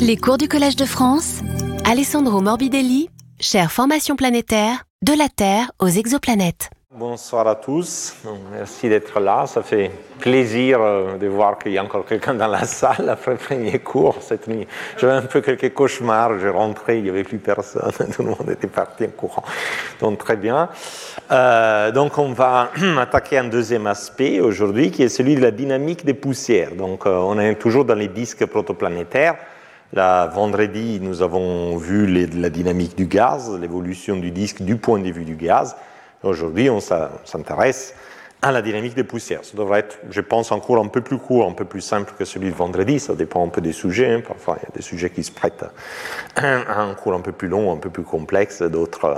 Les cours du Collège de France, Alessandro Morbidelli, chère formation planétaire, de la Terre aux exoplanètes. Bonsoir à tous, merci d'être là, ça fait plaisir de voir qu'il y a encore quelqu'un dans la salle après le premier cours cette nuit. J'avais un peu quelques cauchemars, je rentrais, il n'y avait plus personne, tout le monde était parti en courant, donc très bien. Donc on va attaquer un deuxième aspect aujourd'hui qui est celui de la dynamique des poussières. Donc on est toujours dans les disques protoplanétaires. Là, vendredi, nous avons vu la dynamique du gaz, l'évolution du disque du point de vue du gaz. Aujourd'hui, on s'intéresse à la dynamique des poussières. Ça devrait être, je pense, un cours un peu plus court, un peu plus simple que celui de vendredi. Ça dépend un peu des sujets. Hein. Parfois, il y a des sujets qui se prêtent à un cours un peu plus long, un peu plus complexe, d'autres.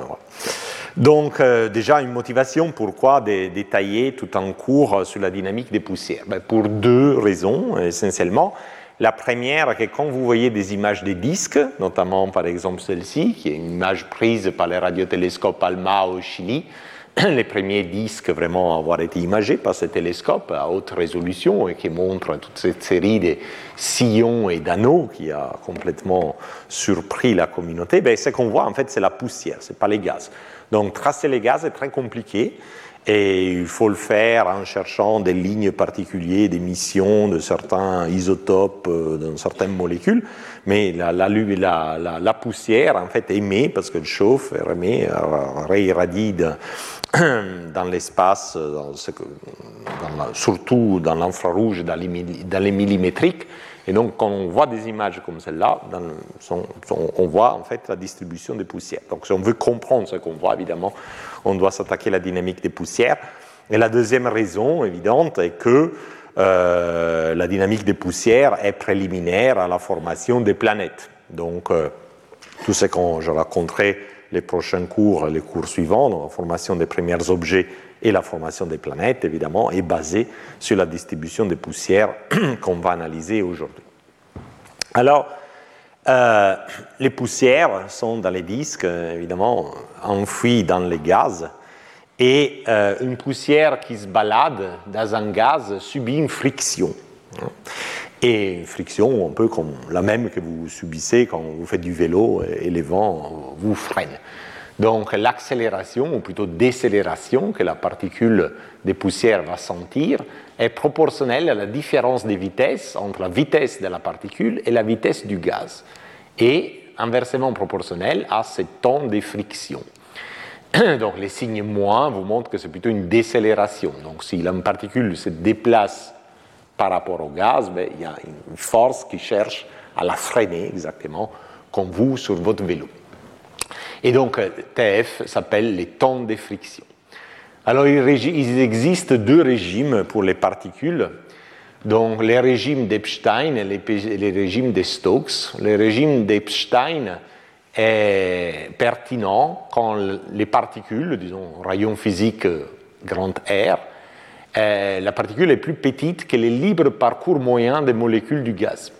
Donc, déjà, une motivation pourquoi détailler tout un cours sur la dynamique des poussières. Pour deux raisons, essentiellement. La première, c'est que quand vous voyez des images des disques, notamment par exemple celle-ci, qui est une image prise par les radiotélescopes Alma au Chili, les premiers disques vraiment à avoir été imagés par ce télescope à haute résolution et qui montrent toute cette série de sillons et d'anneaux qui a complètement surpris la communauté, ce qu'on voit en fait c'est la poussière, c'est pas les gaz. Donc tracer les gaz est très compliqué. Et il faut le faire en cherchant des lignes particulières, des missions de certains isotopes, de certaines molécules. Mais la poussière, en fait, émet, parce qu'elle chauffe, elle émet, réirradie dans l'espace, surtout dans l'infrarouge, dans les millimétriques. Et donc, quand on voit des images comme celle-là, on voit en fait la distribution des poussières. Donc, si on veut comprendre ce qu'on voit, évidemment, on doit s'attaquer à la dynamique des poussières. Et la deuxième raison évidente est que la dynamique des poussières est préliminaire à la formation des planètes. Donc, tout ce que je raconterai les prochains cours, les cours suivants, donc la formation des premiers objets et la formation des planètes, évidemment, est basée sur la distribution des poussières qu'on va analyser aujourd'hui. Alors, les poussières sont dans les disques, évidemment, enfouies dans les gaz, et une poussière qui se balade dans un gaz subit une friction. Et une friction un peu comme la même que vous subissez quand vous faites du vélo et les vents vous freinent. Donc l'accélération, ou plutôt décélération, que la particule de poussière va sentir est proportionnelle à la différence des vitesses entre la vitesse de la particule et la vitesse du gaz, et inversement proportionnelle à ce temps de friction. Donc les signes moins vous montrent que c'est plutôt une décélération. Donc si la particule se déplace par rapport au gaz, il y a une force qui cherche à la freiner exactement comme vous sur votre vélo. Et donc, TF s'appelle les temps de friction. Alors, il existe deux régimes pour les particules. Donc, les régimes d'Epstein et les régimes de Stokes. Le régime d'Epstein est pertinent quand les particules, disons, rayon physique grand R, la particule est plus petite que le libre parcours moyen des molécules du gaz.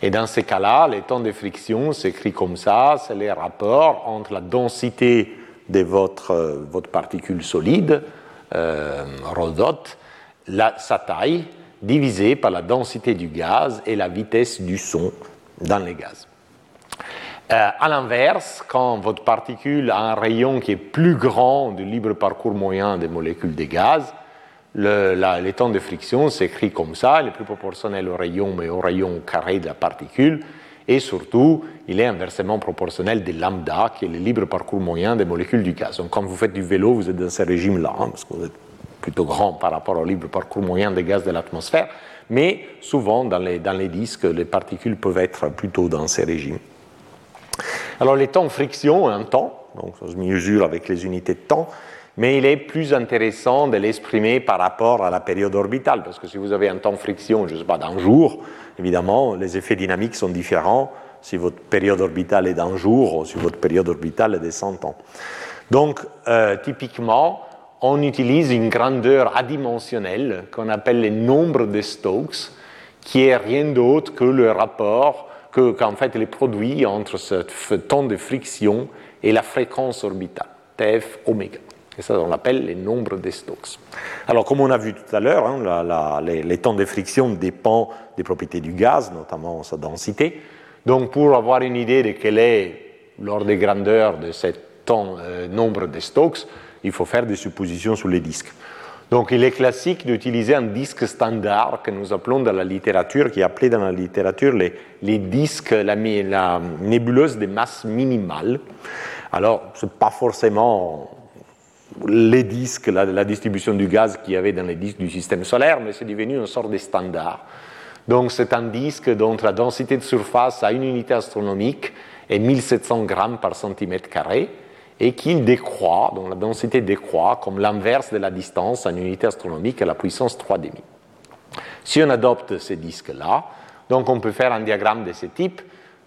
Et dans ces cas-là, les temps de friction s'écrit comme ça, c'est les rapports entre la densité de votre particule solide, rhodote, sa taille, divisée par la densité du gaz et la vitesse du son dans les gaz. À l'inverse, quand votre particule a un rayon qui est plus grand du libre parcours moyen des molécules de gaz, les temps de friction s'écrit comme ça, il est plus proportionnel au rayon, mais au rayon carré de la particule, et surtout, il est inversement proportionnel de lambda, qui est le libre parcours moyen des molécules du gaz. Donc, quand vous faites du vélo, vous êtes dans ce régime-là, hein, parce que vous êtes plutôt grand par rapport au libre parcours moyen des gaz de l'atmosphère, mais souvent, dans les disques, les particules peuvent être plutôt dans ces régimes. Alors, les temps de friction, un temps, donc ça se mesure avec les unités de temps, mais il est plus intéressant de l'exprimer par rapport à la période orbitale, parce que si vous avez un temps de friction, je ne sais pas, d'un jour, évidemment, les effets dynamiques sont différents si votre période orbitale est d'un jour ou si votre période orbitale est de 100 ans. Donc, typiquement, on utilise une grandeur adimensionnelle qu'on appelle le nombre de Stokes, qui est rien d'autre que le rapport, qu'en fait, les produits entre ce temps de friction et la fréquence orbitale, TF oméga. Et ça, on l'appelle les nombres de Stokes. Alors, comme on a vu tout à l'heure, hein, les temps de friction dépendent des propriétés du gaz, notamment sa densité. Donc, pour avoir une idée de quel est l'ordre de grandeur de cet nombre de Stokes, il faut faire des suppositions sur les disques. Donc, il est classique d'utiliser un disque standard que nous appelons dans la littérature, qui est appelé dans la littérature les disques, la nébuleuse de masse minimale. Alors, ce n'est pas forcément les disques, la distribution du gaz qu'il y avait dans les disques du système solaire, mais c'est devenu une sorte de standard. Donc, c'est un disque dont la densité de surface à une unité astronomique est 1700 grammes par centimètre carré, et qu'il décroît, dont la densité décroît, comme l'inverse de la distance en unité astronomique à la puissance 3,5. Si on adopte ces disques-là, donc on peut faire un diagramme de ce type,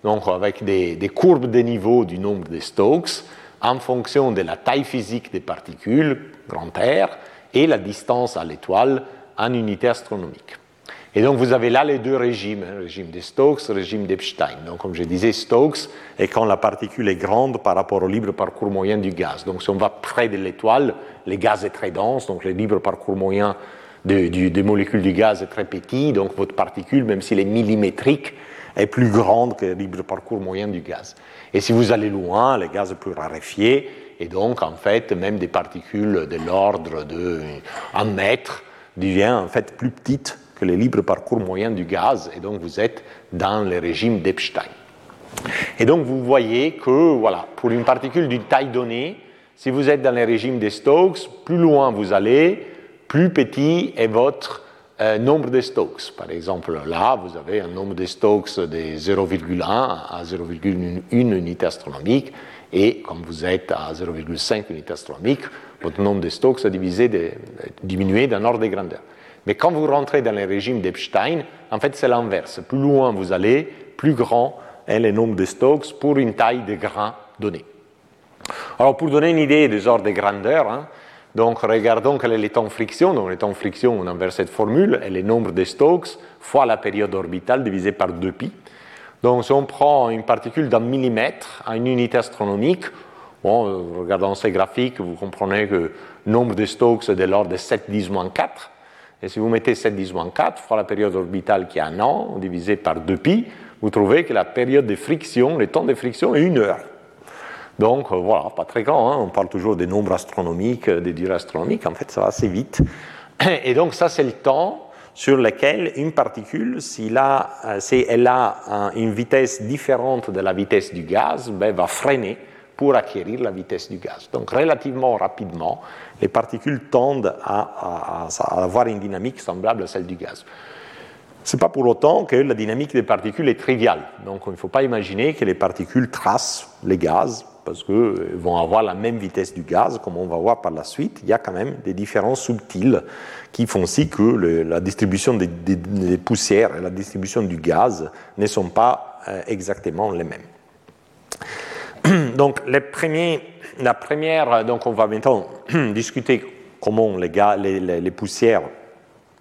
donc avec des courbes de niveau du nombre de Stokes, en fonction de la taille physique des particules, grand R, et la distance à l'étoile en unité astronomique. Et donc vous avez là les deux régimes, le régime de Stokes, le régime d'Epstein. Donc comme je disais, Stokes est quand la particule est grande par rapport au libre parcours moyen du gaz. Donc si on va près de l'étoile, le gaz est très dense, donc le libre parcours moyen des molécules du gaz est très petit, donc votre particule, même s'il est millimétrique, est plus grande que le libre parcours moyen du gaz. Et si vous allez loin, le gaz est plus raréfié, et donc en fait, même des particules de l'ordre de 1 mètre deviennent en fait plus petites que le libre parcours moyen du gaz, et donc vous êtes dans le régime d'Epstein. Et donc vous voyez que, voilà, pour une particule d'une taille donnée, si vous êtes dans le régime des Stokes, plus loin vous allez, plus petit est votre nombre de Stokes. Par exemple, là, vous avez un nombre de Stokes de 0,1 à 0,1 unité astronomique, et quand vous êtes à 0,5 unité astronomique, votre nombre de Stokes est diminué d'un ordre de grandeur. Mais quand vous rentrez dans le régime d'Epstein, en fait, c'est l'inverse. Plus loin vous allez, plus grand est le nombre de Stokes pour une taille de grain donnée. Alors, pour donner une idée des ordres de grandeur, donc regardons quel est le temps de friction. Donc, le temps de friction, on inverse cette formule, est le nombre de Stokes fois la période orbitale divisé par 2π. Donc, si on prend une particule d'un millimètre à une unité astronomique, bon, regardant ces graphiques, vous comprenez que le nombre de Stokes est de l'ordre de 7^-4. Et si vous mettez 7^-4 fois la période orbitale qui est un an, divisé par 2π, vous trouvez que la période de friction, le temps de friction est 1 heure. Donc voilà, pas très grand, on parle toujours des nombres astronomiques, des durées astronomiques, en fait ça va assez vite. Et donc ça c'est le temps sur lequel une particule, si elle a une vitesse différente de la vitesse du gaz, va freiner pour acquérir la vitesse du gaz. Donc relativement rapidement, les particules tendent à avoir une dynamique semblable à celle du gaz. Ce n'est pas pour autant que la dynamique des particules est triviale. Donc il ne faut pas imaginer que les particules tracent les gaz parce qu'elles vont avoir la même vitesse du gaz, comme on va voir par la suite. Il y a quand même des différences subtiles qui font si que la distribution des poussières et la distribution du gaz ne sont pas exactement les mêmes. Donc, donc on va maintenant discuter comment les poussières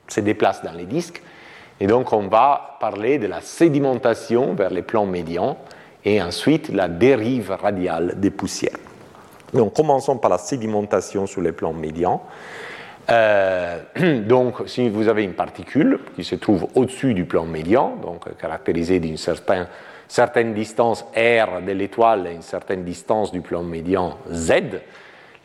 se déplacent dans les disques. Et donc, on va parler de la sédimentation vers les plans médians et ensuite la dérive radiale des poussières. Donc, commençons par la sédimentation sur les plans médians. Donc, si vous avez une particule qui se trouve au-dessus du plan médian, donc caractérisée d'une certaine distance R de l'étoile à une certaine distance du plan médian Z,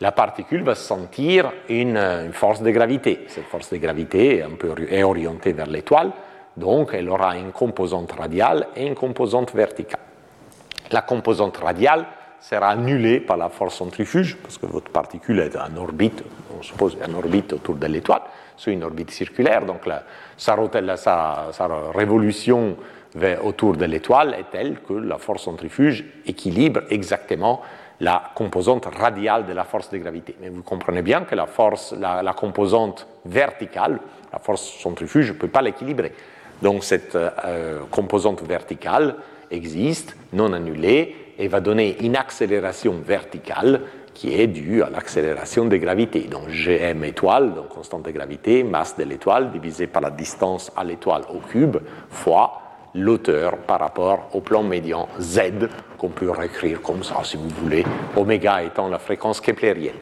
la particule va sentir une force de gravité. Cette force de gravité est orientée vers l'étoile, donc elle aura une composante radiale et une composante verticale. La composante radiale sera annulée par la force centrifuge, parce que votre particule est en orbite, on suppose en orbite autour de l'étoile, c'est une orbite circulaire, donc sa révolution autour de l'étoile est telle que la force centrifuge équilibre exactement la composante radiale de la force de gravité. Mais vous comprenez bien que la composante verticale, la force centrifuge ne peut pas l'équilibrer. Donc cette composante verticale existe, non annulée, et va donner une accélération verticale qui est due à l'accélération de gravité. Donc Gm étoile, donc constante de gravité, masse de l'étoile divisé par la distance à l'étoile au cube fois l'hauteur par rapport au plan médian Z, qu'on peut réécrire comme ça, si vous voulez, oméga étant la fréquence keplérienne.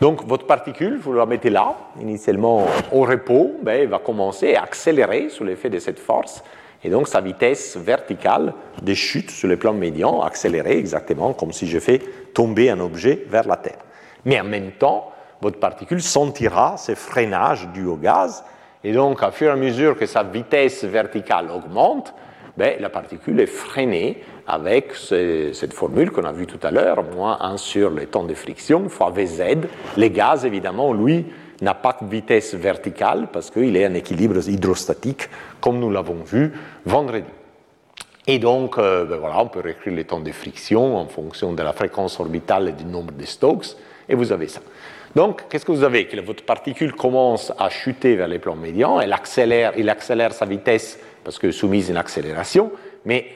Donc, votre particule, vous la mettez là, initialement au repos, elle va commencer à accélérer sous l'effet de cette force, Et donc, sa vitesse verticale de chute sur le plan médian accélérée, exactement comme si je fais tomber un objet vers la Terre. Mais en même temps, votre particule sentira ce freinage dû au gaz, et donc, à fur et à mesure que sa vitesse verticale augmente, ben, la particule est freinée avec cette formule qu'on a vue tout à l'heure, moins 1 sur le temps de friction fois Vz. Les gaz, évidemment, lui, n'a pas de vitesse verticale parce qu'il est en équilibre hydrostatique, comme nous l'avons vu vendredi. Et donc, voilà, on peut réécrire les temps de friction en fonction de la fréquence orbitale et du nombre de Stokes, et vous avez ça. Donc, qu'est-ce que vous avez? Que votre particule commence à chuter vers les plans médians, il accélère sa vitesse parce qu'elle est soumise à une accélération, mais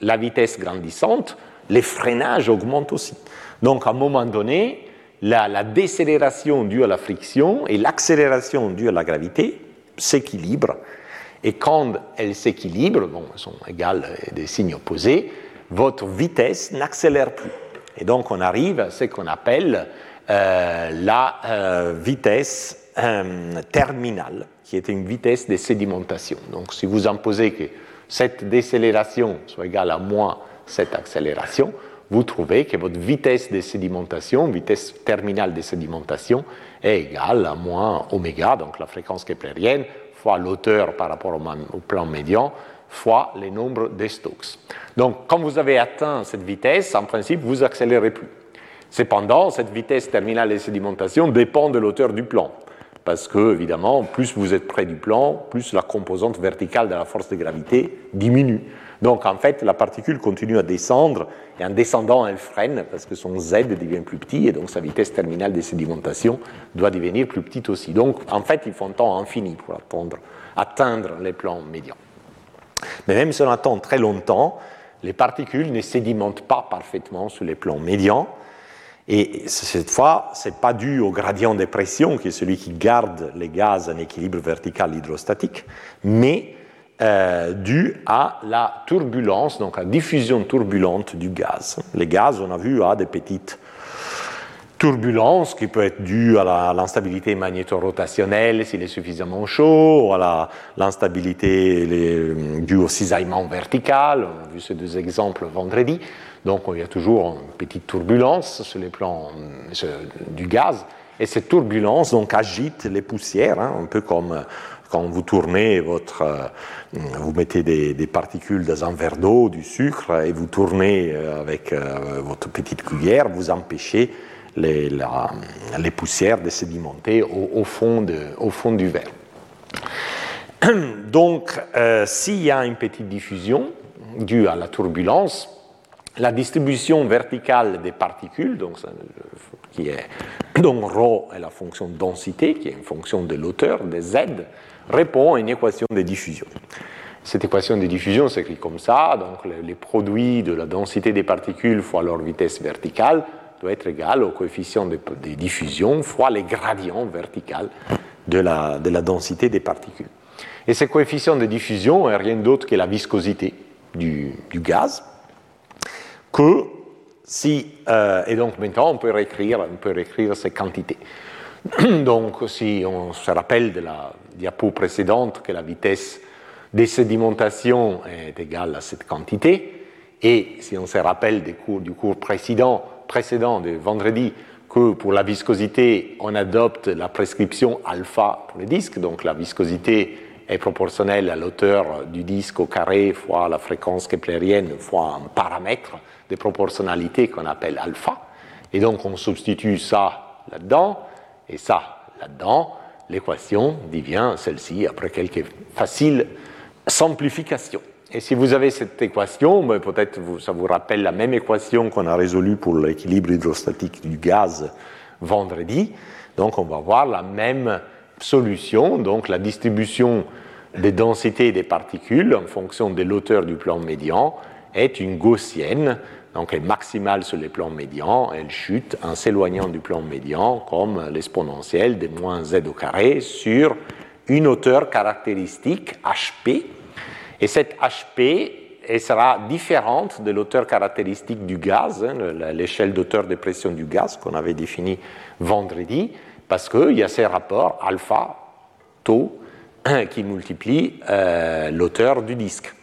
la vitesse grandissante, les freinages augmentent aussi. Donc, à un moment donné, la décélération due à la friction et l'accélération due à la gravité s'équilibrent. Et quand elles s'équilibrent, bon, elles sont égales des signes opposés, votre vitesse n'accélère plus. Et donc, on arrive à ce qu'on appelle la vitesse terminale, qui est une vitesse de sédimentation. Donc, si vous imposez que cette décélération soit égale à moins cette accélération, vous trouvez que votre vitesse de sédimentation, vitesse terminale de sédimentation, est égale à moins oméga, donc la fréquence keplerienne, fois l'hauteur par rapport au plan médian, fois le nombre de Stokes. Donc, quand vous avez atteint cette vitesse, en principe, vous n'accélérez plus. Cependant, cette vitesse terminale de sédimentation dépend de l'hauteur du plan, parce que, évidemment, plus vous êtes près du plan, plus la composante verticale de la force de gravité diminue. Donc, en fait, la particule continue à descendre, et en descendant, elle freine, parce que son Z devient plus petit, et donc sa vitesse terminale de sédimentation doit devenir plus petite aussi. Donc, en fait, il faut un temps infini pour atteindre les plans médians. Mais même si on attend très longtemps, les particules ne sédimentent pas parfaitement sur les plans médians, et cette fois, ce n'est pas dû au gradient de pression, qui est celui qui garde les gaz en équilibre vertical hydrostatique, mais dû à la turbulence, donc à la diffusion turbulente du gaz. Les gaz, on a vu, ont des petites turbulences qui peuvent être dues à l'instabilité magnétorotationnelle s'il est suffisamment chaud, ou à l'instabilité due au cisaillement vertical. On a vu ces deux exemples vendredi. Donc, il y a toujours une petite turbulence sur les plans du gaz. Et cette turbulence donc, agite les poussières, hein, un peu comme quand vous tournez vous mettez des particules dans un verre d'eau, du sucre, et vous tournez avec votre petite cuillère, vous empêchez les poussières de sédimenter au fond du verre. Donc, s'il y a une petite diffusion due à la turbulence, la distribution verticale des particules, donc, qui est donc rho est la fonction de densité, qui est une fonction de l'hauteur, de z, répond à une équation de diffusion. Cette équation de diffusion s'écrit comme ça, donc les produits de la densité des particules fois leur vitesse verticale doit être égal au coefficient de diffusion fois les gradients verticaux de la densité des particules. Et ce coefficient de diffusion n'est rien d'autre que la viscosité du gaz, et donc maintenant on peut réécrire ces quantités. Donc, si on se rappelle de la diapo précédente que la vitesse de sédimentation est égale à cette quantité, et si on se rappelle du cours précédent de vendredi, que pour la viscosité, on adopte la prescription alpha pour les disques, donc la viscosité est proportionnelle à l'hauteur du disque au carré fois la fréquence keplerienne fois un paramètre de proportionnalité qu'on appelle alpha. Et donc, on substitue ça là-dedans, et ça, là-dedans, l'équation devient celle-ci après quelques faciles simplifications. Et si vous avez cette équation, ben peut-être ça vous rappelle la même équation qu'on a résolue pour l'équilibre hydrostatique du gaz vendredi. Donc, on va voir la même solution, donc la distribution des densités des particules en fonction de l'hauteur du plan médian est une gaussienne. Donc, elle est maximale sur les plans médians, elle chute en s'éloignant du plan médian comme l'exponentielle de moins z au carré sur une hauteur caractéristique hp. Et cette hp, elle sera différente de l'hauteur caractéristique du gaz, hein, l'échelle d'auteur de pression du gaz qu'on avait définie vendredi, parce qu'il y a ces rapports alpha, tau, qui multiplient l'hauteur du disque.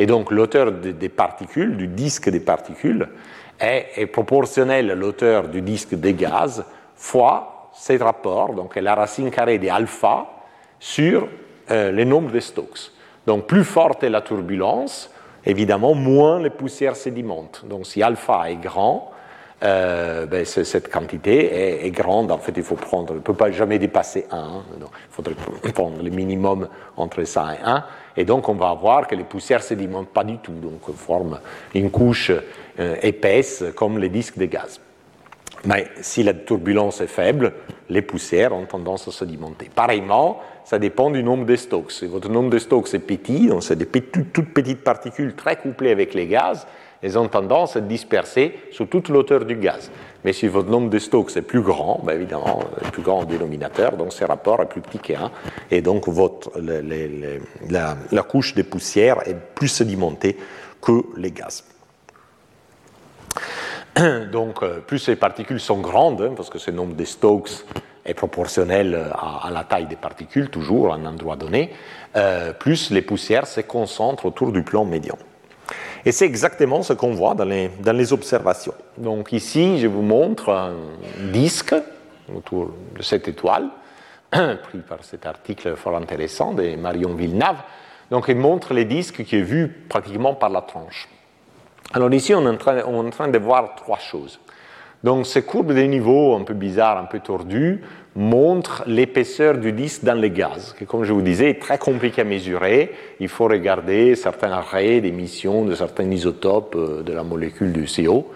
Et donc l'hauteur des particules, du disque des particules, est proportionnelle à l'hauteur du disque des gaz fois ces rapports, donc la racine carrée des alpha sur les nombres de Stokes. Donc plus forte est la turbulence, évidemment moins les poussières sédimentent. Donc si alpha est grand, ben, cette quantité est grande. En fait, il faut prendre, on ne peut pas jamais dépasser 1. Hein. Donc, il faudrait prendre le minimum entre ça et 1. Et donc, on va voir que les poussières ne sédimentent pas du tout. Donc, on forme une couche épaisse comme les disques de gaz. Mais si la turbulence est faible, les poussières ont tendance à sédimenter. Pareillement, ça dépend du nombre de Stokes. Si votre nombre de Stokes est petit, donc c'est des toutes petites particules très couplées avec les gaz, elles ont tendance à disperser sur toute l'hauteur du gaz. Mais si votre nombre de Stokes est plus grand, ben évidemment, plus grand dénominateur, donc ce rapport est plus petit que 1, et donc la couche de poussière est plus sédimentée que les gaz. Donc, plus ces particules sont grandes, hein, parce que ce nombre de Stokes est proportionnel à la taille des particules, toujours à un endroit donné, plus les poussières se concentrent autour du plan médian. Et c'est exactement ce qu'on voit dans les observations. Donc ici, je vous montre un disque autour de cette étoile, pris par cet article fort intéressant de Marion Villeneuve. Donc il montre les disques qui est vu pratiquement par la tranche. Alors ici, on est en train de voir trois choses. Donc ces courbes des niveaux un peu bizarres, un peu tordues, montre l'épaisseur du disque dans les gaz, qui, comme je vous disais, est très compliqué à mesurer. Il faut regarder certains arrêts d'émission de certains isotopes de la molécule du CO.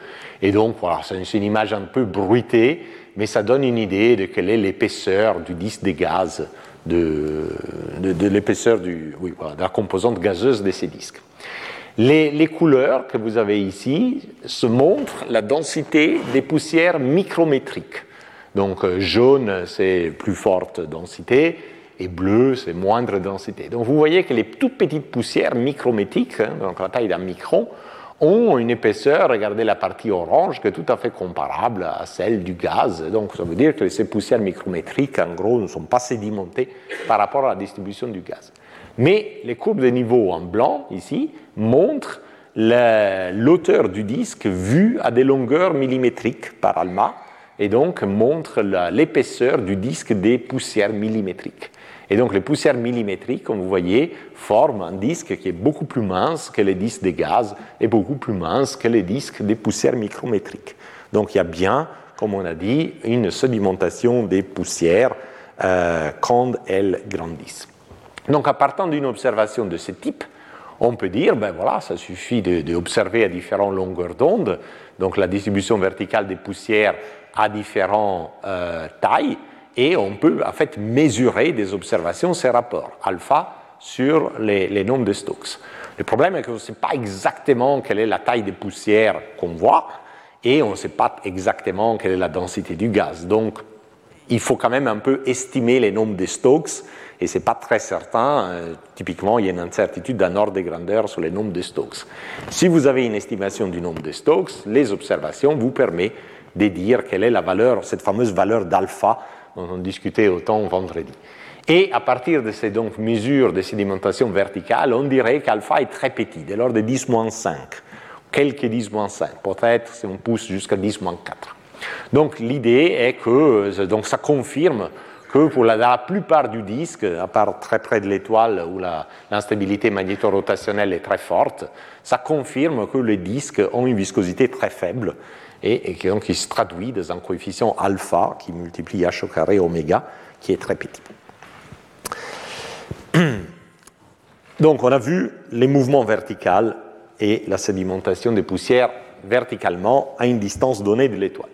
Et donc, voilà, c'est une image un peu bruitée, mais ça donne une idée de quelle est l'épaisseur du disque des gaz, de l'épaisseur de la composante gazeuse de ces disques. Les couleurs que vous avez ici se montrent la densité des poussières micrométriques. Donc jaune, c'est plus forte densité, et bleu, c'est moindre densité. Donc vous voyez que les toutes petites poussières micrométriques, hein, donc la taille d'un micron, ont une épaisseur, regardez la partie orange, qui est tout à fait comparable à celle du gaz. Donc ça veut dire que ces poussières micrométriques, en gros, ne sont pas sédimentées par rapport à la distribution du gaz. Mais les courbes de niveau en blanc, ici, montrent l'hauteur du disque vue à des longueurs millimétriques par Alma, et donc montre l'épaisseur du disque des poussières millimétriques. Et donc les poussières millimétriques, comme vous voyez, forment un disque qui est beaucoup plus mince que les disques des gaz et beaucoup plus mince que les disques des poussières micrométriques. Donc il y a bien, comme on a dit, une sédimentation des poussières quand elles grandissent. Donc en partant d'une observation de ce type, on peut dire, ben voilà, ça suffit d'observer à différentes longueurs d'onde, donc la distribution verticale des poussières à différentes tailles, et on peut en fait mesurer des observations, ces rapports alpha sur les nombres de Stokes. Le problème est qu'on ne sait pas exactement quelle est la taille des poussières qu'on voit, et on ne sait pas exactement quelle est la densité du gaz. Donc, il faut quand même un peu estimer les nombres de Stokes, et ce n'est pas très certain. Typiquement, il y a une incertitude d'un ordre de grandeur sur les nombres de Stokes. Si vous avez une estimation du nombre de Stokes, les observations vous permettent de dire quelle est la valeur, cette fameuse valeur d'alpha dont on discutait autant vendredi. Et à partir de ces donc, mesures de sédimentation verticale, on dirait qu'alpha est très petit, de l'ordre de 10-5, quelques 10-5, peut-être si on pousse jusqu'à 10-4. Donc l'idée est que donc, ça confirme que pour la plupart du disque, à part très près de l'étoile où l'instabilité magnétorotationnelle est très forte, ça confirme que les disques ont une viscosité très faible et donc qui se traduit dans un coefficient alpha qui multiplie h au carré oméga, qui est très petit. Donc on a vu les mouvements verticaux et la sédimentation des poussières verticalement à une distance donnée de l'étoile.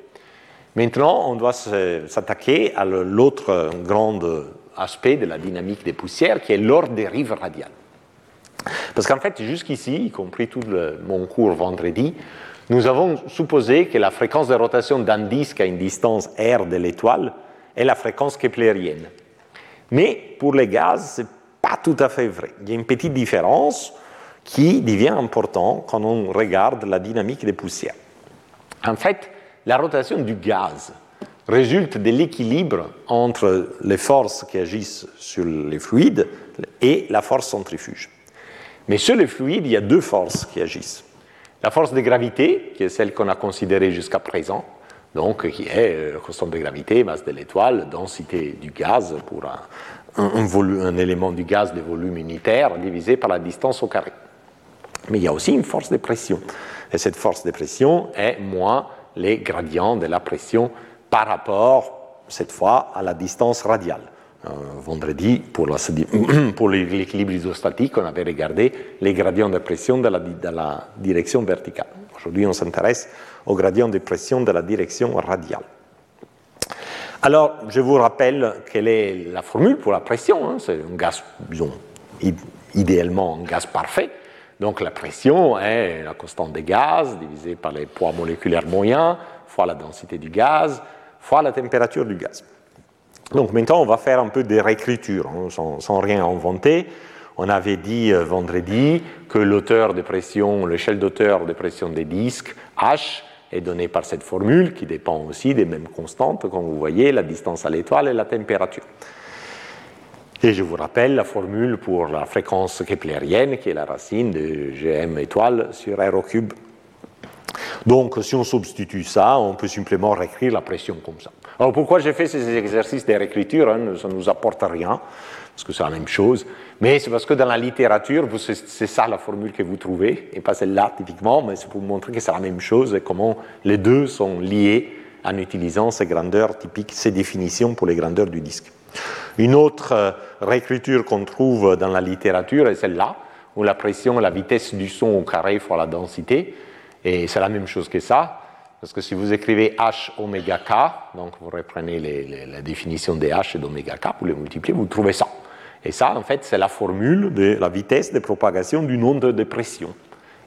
Maintenant, on doit s'attaquer à l'autre grand aspect de la dynamique des poussières, qui est leur dérive radiale. Parce qu'en fait, jusqu'ici, y compris tout mon cours vendredi, nous avons supposé que la fréquence de rotation d'un disque à une distance R de l'étoile est la fréquence keplérienne. Mais pour les gaz, ce n'est pas tout à fait vrai. Il y a une petite différence qui devient importante quand on regarde la dynamique des poussières. En fait, la rotation du gaz résulte de l'équilibre entre les forces qui agissent sur les fluides et la force centrifuge. Mais sur le fluide, il y a deux forces qui agissent. La force de gravité, qui est celle qu'on a considérée jusqu'à présent, donc qui est constante de gravité, masse de l'étoile, densité du gaz pour un élément du gaz de volume unitaire divisé par la distance au carré. Mais il y a aussi une force de pression. Et cette force de pression est moins les gradients de la pression par rapport, cette fois, à la distance radiale. Vendredi, pour l'équilibre isostatique, on avait regardé les gradients de pression de la direction verticale. Aujourd'hui, on s'intéresse aux gradients de pression de la direction radiale. Alors, je vous rappelle quelle est la formule pour la pression. C'est un gaz, disons, idéalement un gaz parfait. Donc, la pression est la constante des gaz divisée par les poids moléculaires moyens fois la densité du gaz fois la température du gaz. Donc, maintenant, on va faire un peu de réécriture, sans rien inventer. On avait dit vendredi que l'hauteur de pression, l'échelle d'hauteur de pression des disques, H, est donnée par cette formule qui dépend aussi des mêmes constantes, comme vous voyez, la distance à l'étoile et la température. Et je vous rappelle la formule pour la fréquence keplérienne, qui est la racine de Gm étoile sur R au cube. Donc, si on substitue ça, on peut simplement réécrire la pression comme ça. Alors, pourquoi j'ai fait ces exercices de réécriture ça ne nous apporte rien, parce que c'est la même chose. Mais c'est parce que dans la littérature, c'est ça la formule que vous trouvez, et pas celle-là typiquement, mais c'est pour vous montrer que c'est la même chose et comment les deux sont liés en utilisant ces grandeurs typiques, ces définitions pour les grandeurs du disque. Une autre réécriture qu'on trouve dans la littérature est celle-là, où la pression et la vitesse du son au carré fois la densité, et c'est la même chose que ça, parce que si vous écrivez H oméga K, donc vous reprenez la définition de H et d'oméga K, vous les multipliez, vous trouvez ça. Et ça, en fait, c'est la formule de la vitesse de propagation d'une onde de pression.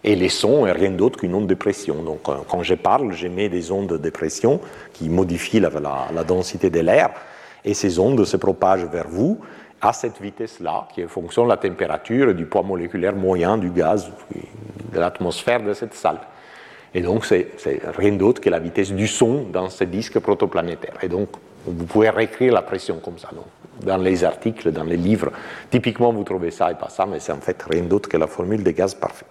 Et les sons n'est rien d'autre qu'une onde de pression. Donc, quand je parle, j'émets des ondes de pression qui modifient la densité de l'air, et ces ondes se propagent vers vous à cette vitesse-là, qui est en fonction de la température et du poids moléculaire moyen du gaz, de l'atmosphère de cette salle. Et donc, c'est rien d'autre que la vitesse du son dans ce disque protoplanétaire. Et donc, vous pouvez réécrire la pression comme ça. Donc, dans les articles, dans les livres, typiquement, vous trouvez ça et pas ça, mais c'est en fait rien d'autre que la formule des gaz parfaits.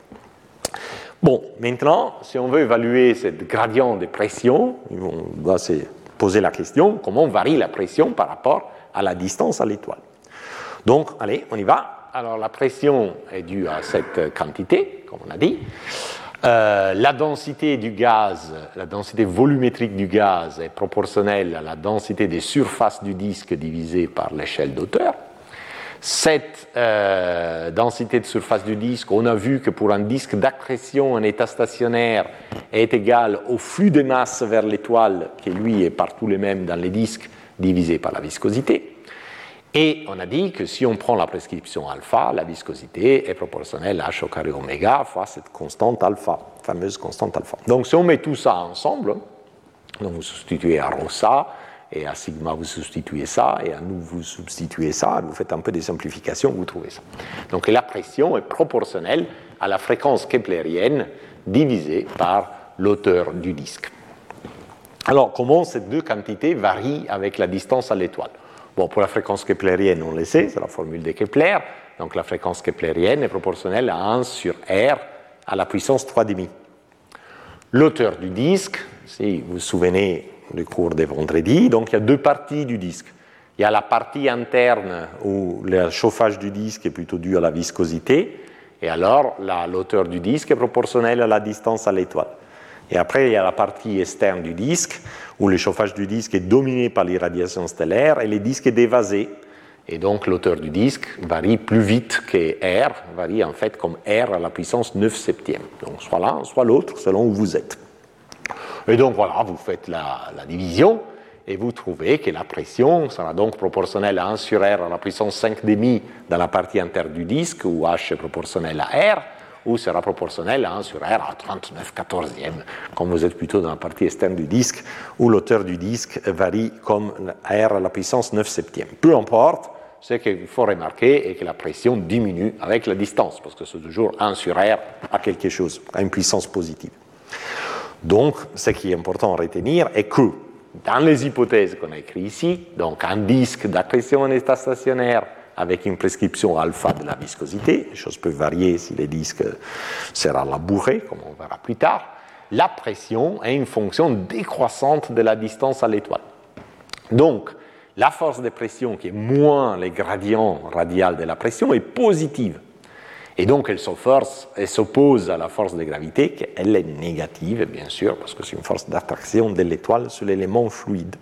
Bon, maintenant, si on veut évaluer ce gradient de pression, on doit se poser la question, comment varie la pression par rapport à la distance à l'étoile? Donc, allez, on y va. Alors, la pression est due à cette quantité, comme on a dit. La densité du gaz, la densité volumétrique du gaz est proportionnelle à la densité des surfaces du disque divisée par l'échelle d'hauteur. Cette densité de surface du disque, on a vu que pour un disque d'accrétion en état stationnaire est égale au flux de masse vers l'étoile, qui lui est partout le même dans les disques, divisé par la viscosité. Et on a dit que si on prend la prescription alpha, la viscosité est proportionnelle à h au carré oméga fois cette constante alpha, fameuse constante alpha. Donc si on met tout ça ensemble, donc vous substituez à rho ça, et à sigma vous substituez ça, et à nu vous substituez ça, vous faites un peu des simplifications, vous trouvez ça. Donc la pression est proportionnelle à la fréquence keplérienne divisée par l'hauteur du disque. Alors comment ces deux quantités varient avec la distance à l'étoile? Bon, pour la fréquence keplérienne, on le sait, c'est la formule de Kepler. Donc la fréquence keplérienne est proportionnelle à 1 sur R à la puissance 3,5. L'hauteur du disque, si vous vous souvenez du cours de vendredi, donc il y a deux parties du disque. Il y a la partie interne où le chauffage du disque est plutôt dû à la viscosité, et alors l'hauteur du disque est proportionnelle à la distance à l'étoile. Et après, il y a la partie externe du disque, où le chauffage du disque est dominé par l'irradiation stellaire et le disque est dévasé. Et donc, l'hauteur du disque varie plus vite que R, varie en fait comme R à la puissance 9/7. Donc, soit l'un, soit l'autre, selon où vous êtes. Et donc, voilà, vous faites la division et vous trouvez que la pression sera donc proportionnelle à 1 sur R à la puissance 5,5 dans la partie interne du disque, où H est proportionnel à R, ou sera proportionnelle à 1 sur R à 39/14, comme vous êtes plutôt dans la partie externe du disque, où l'hauteur du disque varie comme R à la puissance 9/7. Peu importe, ce qu'il faut remarquer est que la pression diminue avec la distance, parce que c'est toujours 1 sur R à quelque chose, à une puissance positive. Donc, ce qui est important à retenir est que, dans les hypothèses qu'on a écrites ici, donc un disque d'accrétion en état stationnaire avec une prescription alpha de la viscosité, les choses peuvent varier si le disque sera labouré, comme on verra plus tard, la pression est une fonction décroissante de la distance à l'étoile. Donc, la force de pression qui est moins le gradient radial de la pression est positive. Et donc, elle s'oppose à la force de gravité, qui elle est négative, bien sûr, parce que c'est une force d'attraction de l'étoile sur l'élément fluide.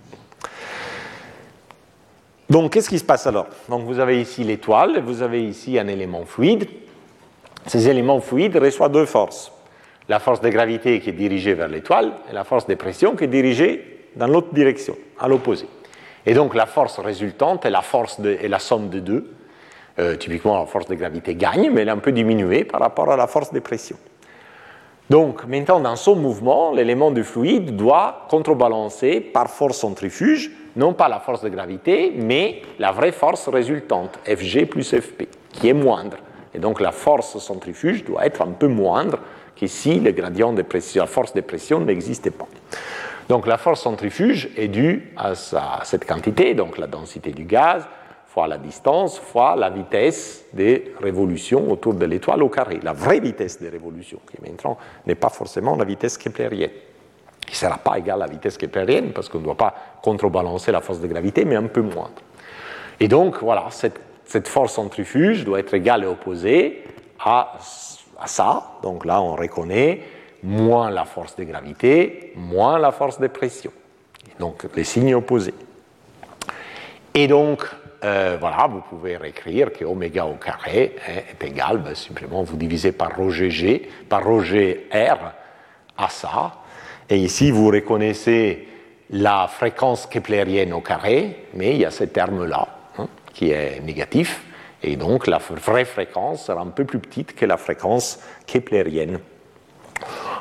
Donc, qu'est-ce qui se passe alors ? Donc, vous avez ici l'étoile, vous avez ici un élément fluide. Ces éléments fluides reçoivent deux forces. La force de gravité qui est dirigée vers l'étoile et la force de pression qui est dirigée dans l'autre direction, à l'opposé. Et donc, la force résultante est la somme de deux. Typiquement, la force de gravité gagne, mais elle est un peu diminuée par rapport à la force de pression. Donc, maintenant, dans son mouvement, l'élément du fluide doit contrebalancer par force centrifuge, non pas la force de gravité, mais la vraie force résultante, Fg plus Fp, qui est moindre. Et donc, la force centrifuge doit être un peu moindre que si le gradient de pression, la force de pression n'existait pas. Donc, la force centrifuge est due à cette quantité, donc la densité du gaz, fois la distance, fois la vitesse des révolutions autour de l'étoile au carré. La vraie vitesse des révolutions, qui maintenant n'est pas forcément la vitesse keplerienne, qui ne sera pas égale à la vitesse keplerienne, parce qu'on ne doit pas contrebalancer la force de gravité, mais un peu moindre. Et donc, voilà, cette force centrifuge doit être égale et opposée à ça. Donc là, on reconnaît moins la force de gravité, moins la force de pression. Et donc, les signes opposés. Et donc, voilà, vous pouvez réécrire que oméga au carré est égal, simplement vous divisez par rho G, par rho R à ça. Et ici, vous reconnaissez la fréquence keplerienne au carré, mais il y a ce terme-là qui est négatif. Et donc, la vraie fréquence sera un peu plus petite que la fréquence keplerienne.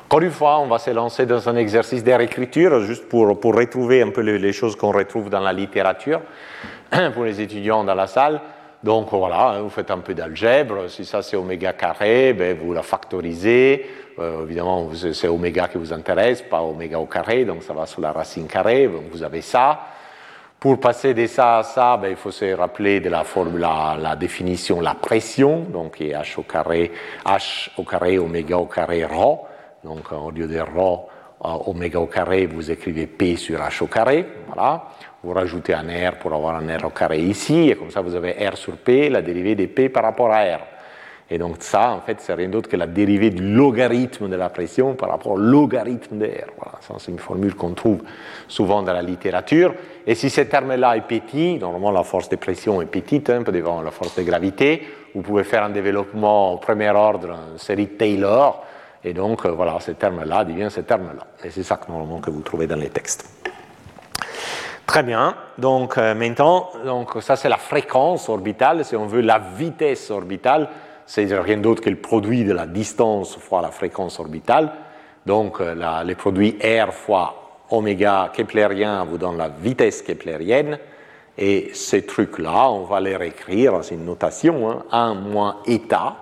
Encore une fois, on va se lancer dans un exercice de réécriture, juste pour retrouver un peu les choses qu'on retrouve dans la littérature, pour les étudiants dans la salle. Donc voilà, vous faites un peu d'algèbre, si ça c'est oméga carré, ben, vous la factorisez, évidemment c'est oméga qui vous intéresse, pas oméga au carré, donc ça va sur la racine carrée, donc vous avez ça. Pour passer de ça à ça, ben, il faut se rappeler de la formule, la définition, la pression, donc qui est H au carré, oméga au carré, rho. Donc, au lieu de rho oméga au carré, vous écrivez P sur H au carré. Voilà. Vous rajoutez un R pour avoir un R au carré ici. Et comme ça, vous avez R sur P, la dérivée de P par rapport à R. Et donc, ça, en fait, c'est rien d'autre que la dérivée du logarithme de la pression par rapport au logarithme de R. Voilà. Ça, c'est une formule qu'on trouve souvent dans la littérature. Et si ce terme-là est petit, normalement, la force de pression est petite, un peu devant la force de gravité, vous pouvez faire un développement au premier ordre, en série Taylor. Et donc, voilà, ce terme-là devient ce terme-là. Et c'est ça que, normalement, que vous trouvez dans les textes. Très bien. Donc, maintenant, ça, c'est la fréquence orbitale. Si on veut la vitesse orbitale, c'est rien d'autre que le produit de la distance fois la fréquence orbitale. Donc, le produit R fois oméga keplerien vous donne la vitesse keplerienne. Et ces trucs-là, on va les réécrire. C'est une notation, 1 moins eta.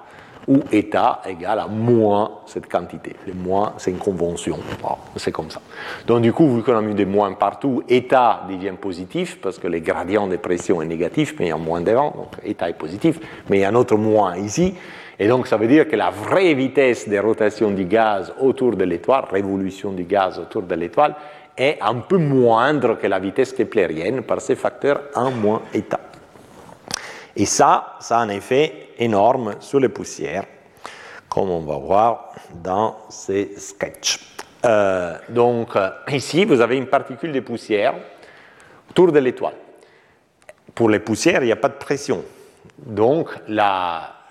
Où eta égale à moins cette quantité. Le moins, c'est une convention. Voilà, c'est comme ça. Donc, du coup, vu qu'on a mis des moins partout, eta devient positif, parce que le gradient de pression est négatif, mais il y a un moins devant, donc eta est positif, mais il y a un autre moins ici. Et donc, ça veut dire que la vraie vitesse des rotations du gaz autour de l'étoile, révolution du gaz autour de l'étoile, est un peu moindre que la vitesse keplerienne par ces facteurs 1 moins eta. Et ça a un effet énorme sur les poussières, comme on va voir dans ces sketchs. Donc, ici, vous avez une particule de poussière autour de l'étoile. Pour les poussières, il n'y a pas de pression. Donc,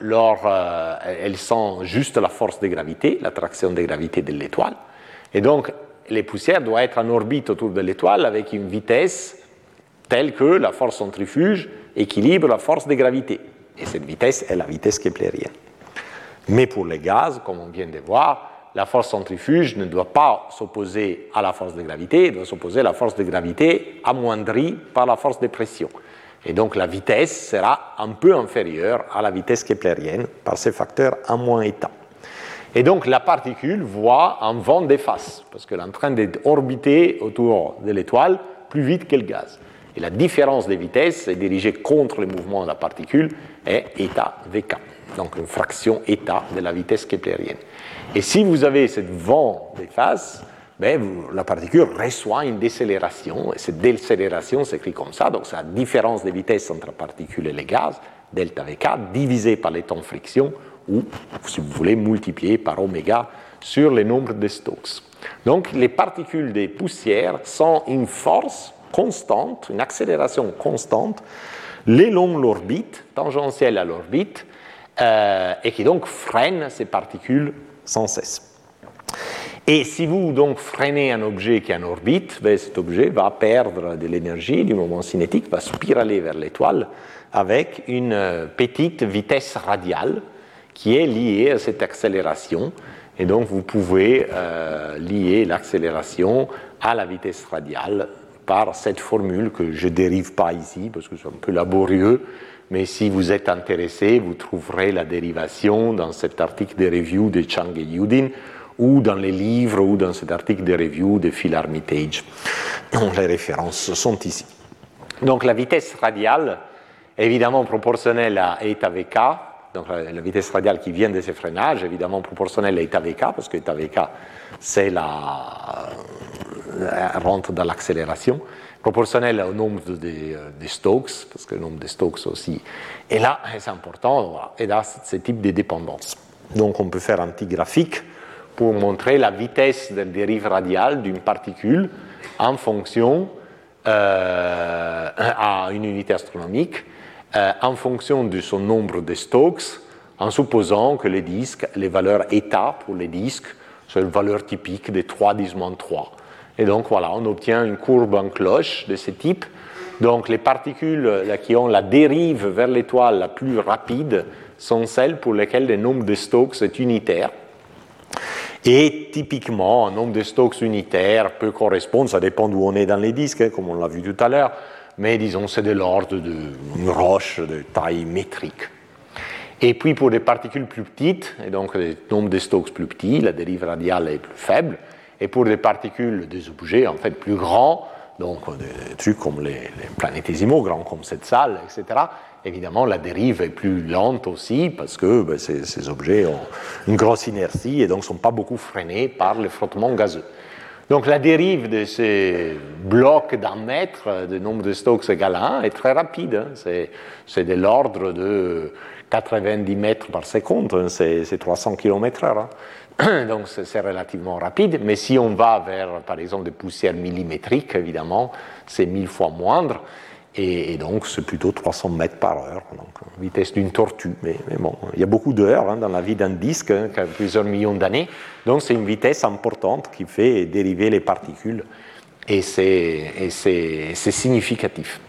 elles sentent juste la force de gravité, l'attraction de gravité de l'étoile. Et donc, les poussières doivent être en orbite autour de l'étoile avec une vitesse telle que la force centrifuge équilibre la force de gravité. Et cette vitesse est la vitesse keplerienne. Mais pour les gaz, comme on vient de voir, la force centrifuge ne doit pas s'opposer à la force de gravité, elle doit s'opposer à la force de gravité amoindrie par la force de pression. Et donc la vitesse sera un peu inférieure à la vitesse keplerienne par ces facteurs 1 moins eta. Et donc la particule voit un vent d'efface, parce qu'elle est en train d'orbiter autour de l'étoile plus vite que le gaz. Et la différence de vitesse est dirigée contre le mouvement de la particule est état vk, donc une fraction état de la vitesse keplerienne. Et si vous avez ce vent des phases, la particule reçoit une décélération. Et cette décélération s'écrit comme ça, donc c'est la différence de vitesse entre la particule et les gaz, delta vk, divisé par les temps de friction, ou, si vous voulez, multiplié par oméga sur le nombre de Stokes. Donc, les particules des poussières sont une force constante, une accélération constante, le long de l'orbite, tangentielle à l'orbite, et qui donc freine ces particules sans cesse. Et si vous donc freinez un objet qui est en orbite, cet objet va perdre de l'énergie, du moment cinétique, va spiraler vers l'étoile avec une petite vitesse radiale qui est liée à cette accélération. Et donc, vous pouvez lier l'accélération à la vitesse radiale par cette formule que je ne dérive pas ici, parce que c'est un peu laborieux, mais si vous êtes intéressé, vous trouverez la dérivation dans cet article de review de Chang et Yudin, ou dans les livres, ou dans cet article de review de Phil Armitage. Donc, les références sont ici. Donc, la vitesse radiale, évidemment proportionnelle à eta vk, donc la vitesse radiale qui vient de ces freinages, évidemment proportionnelle à eta vk, parce que eta vk c'est rentre dans l'accélération, proportionnelle au nombre de Stokes, parce que le nombre de Stokes aussi. Et là, c'est important, voilà. Et là, c'est ce type de dépendance. Donc on peut faire un petit graphique pour montrer la vitesse de la dérive radiale d'une particule en fonction à une unité astronomique, en fonction de son nombre de Stokes, en supposant que les disques, les valeurs état pour les disques, c'est une valeur typique de 3·10⁻³. Et donc voilà, on obtient une courbe en cloche de ce type. Donc les particules qui ont la dérive vers l'étoile la plus rapide sont celles pour lesquelles le nombre de Stokes est unitaire. Et typiquement, un nombre de Stokes unitaire peut correspondre, ça dépend d'où on est dans les disques, comme on l'a vu tout à l'heure, mais disons c'est de l'ordre d'une roche de taille métrique. Et puis pour des particules plus petites, et donc le nombre de Stokes plus petit, la dérive radiale est plus faible, et pour des particules des objets en fait plus grands, donc des trucs comme les planétésimaux grands comme cette salle, etc., évidemment la dérive est plus lente aussi parce que ces objets ont une grosse inertie et donc ne sont pas beaucoup freinés par les frottements gazeux. Donc la dérive de ces blocs d'1 mètre, du nombre de Stokes égal à 1, est très rapide. Hein. C'est de l'ordre de 90 mètres par seconde, hein. C'est 300 km/h. Hein. Donc c'est relativement rapide, mais si on va vers, par exemple, des poussières millimétriques, évidemment, c'est 1000 fois moindre, et donc c'est plutôt 300 mètres par heure, donc vitesse d'une tortue. Mais bon, il y a beaucoup d'heures dans la vie d'un disque, qui a plusieurs millions d'années, donc c'est une vitesse importante qui fait dériver les particules, et c'est significatif.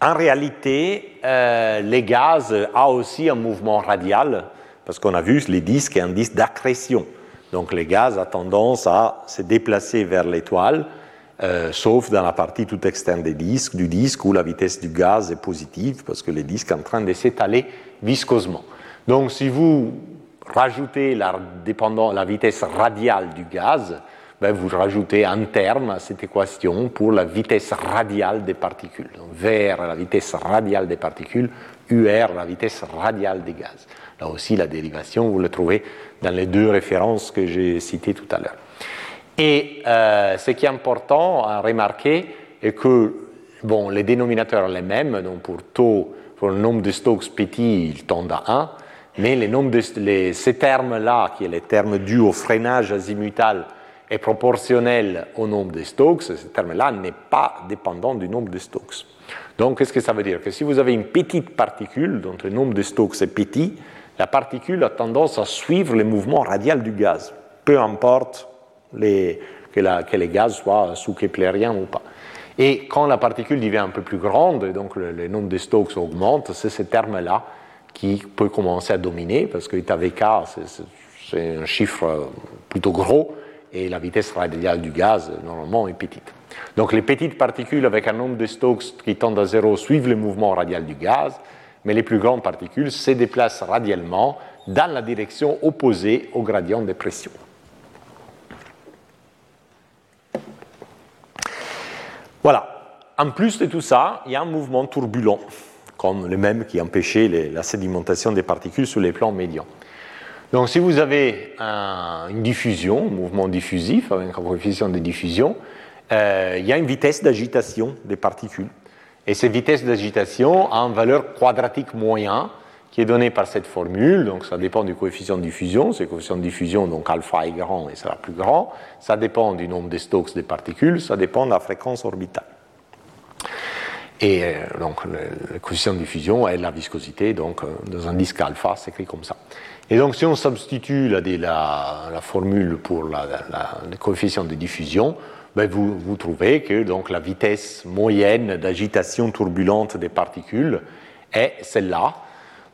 En réalité, les gaz ont aussi un mouvement radial, parce qu'on a vu les disques et un disque d'accrétion, donc les gaz ont tendance à se déplacer vers l'étoile, sauf dans la partie tout externe du disque où la vitesse du gaz est positive parce que le disque est en train de s'étaler viscousement. Donc si vous rajoutez la vitesse radiale du gaz, vous rajoutez un terme à cette équation pour la vitesse radiale des particules. Donc, VR, la vitesse radiale des particules, UR, la vitesse radiale des gaz. Là aussi, la dérivation, vous la trouvez dans les deux références que j'ai citées tout à l'heure. Et ce qui est important à remarquer est que les dénominateurs sont les mêmes, donc pour le nombre de Stokes petits, ils tendent à 1, mais ces termes-là, qui est le terme dû au freinage azimutal, est proportionnel au nombre de Stokes, ce terme-là n'est pas dépendant du nombre de Stokes. Donc, qu'est-ce que ça veut dire? Que si vous avez une petite particule, dont le nombre de Stokes est petit, la particule a tendance à suivre le mouvement radial du gaz, peu importe que les gaz soient sous-keplériens ou pas. Et quand la particule devient un peu plus grande, et donc le nombre de Stokes augmente, c'est ce terme-là qui peut commencer à dominer, parce que eta vk, c'est un chiffre plutôt gros, et la vitesse radiale du gaz, normalement, est petite. Donc les petites particules avec un nombre de Stokes qui tendent à 0 suivent le mouvement radial du gaz, mais les plus grandes particules se déplacent radialement dans la direction opposée au gradient de pression. Voilà. En plus de tout ça, il y a un mouvement turbulent, comme le même qui empêchait la sédimentation des particules sur les plans médians. Donc si vous avez une diffusion, un mouvement diffusif, avec un coefficient de diffusion, il y a une vitesse d'agitation des particules. Et cette vitesse d'agitation a une valeur quadratique moyenne qui est donnée par cette formule. Donc ça dépend du coefficient de diffusion. Ce coefficient de diffusion, donc alpha est grand et sera plus grand. Ça dépend du nombre de Stokes des particules. Ça dépend de la fréquence orbitale. Et donc le coefficient de diffusion est la viscosité. Donc dans un disque alpha, c'est écrit comme ça. Et donc, si on substitue la formule pour le coefficient de diffusion, ben vous trouvez que donc, la vitesse moyenne d'agitation turbulente des particules est celle-là,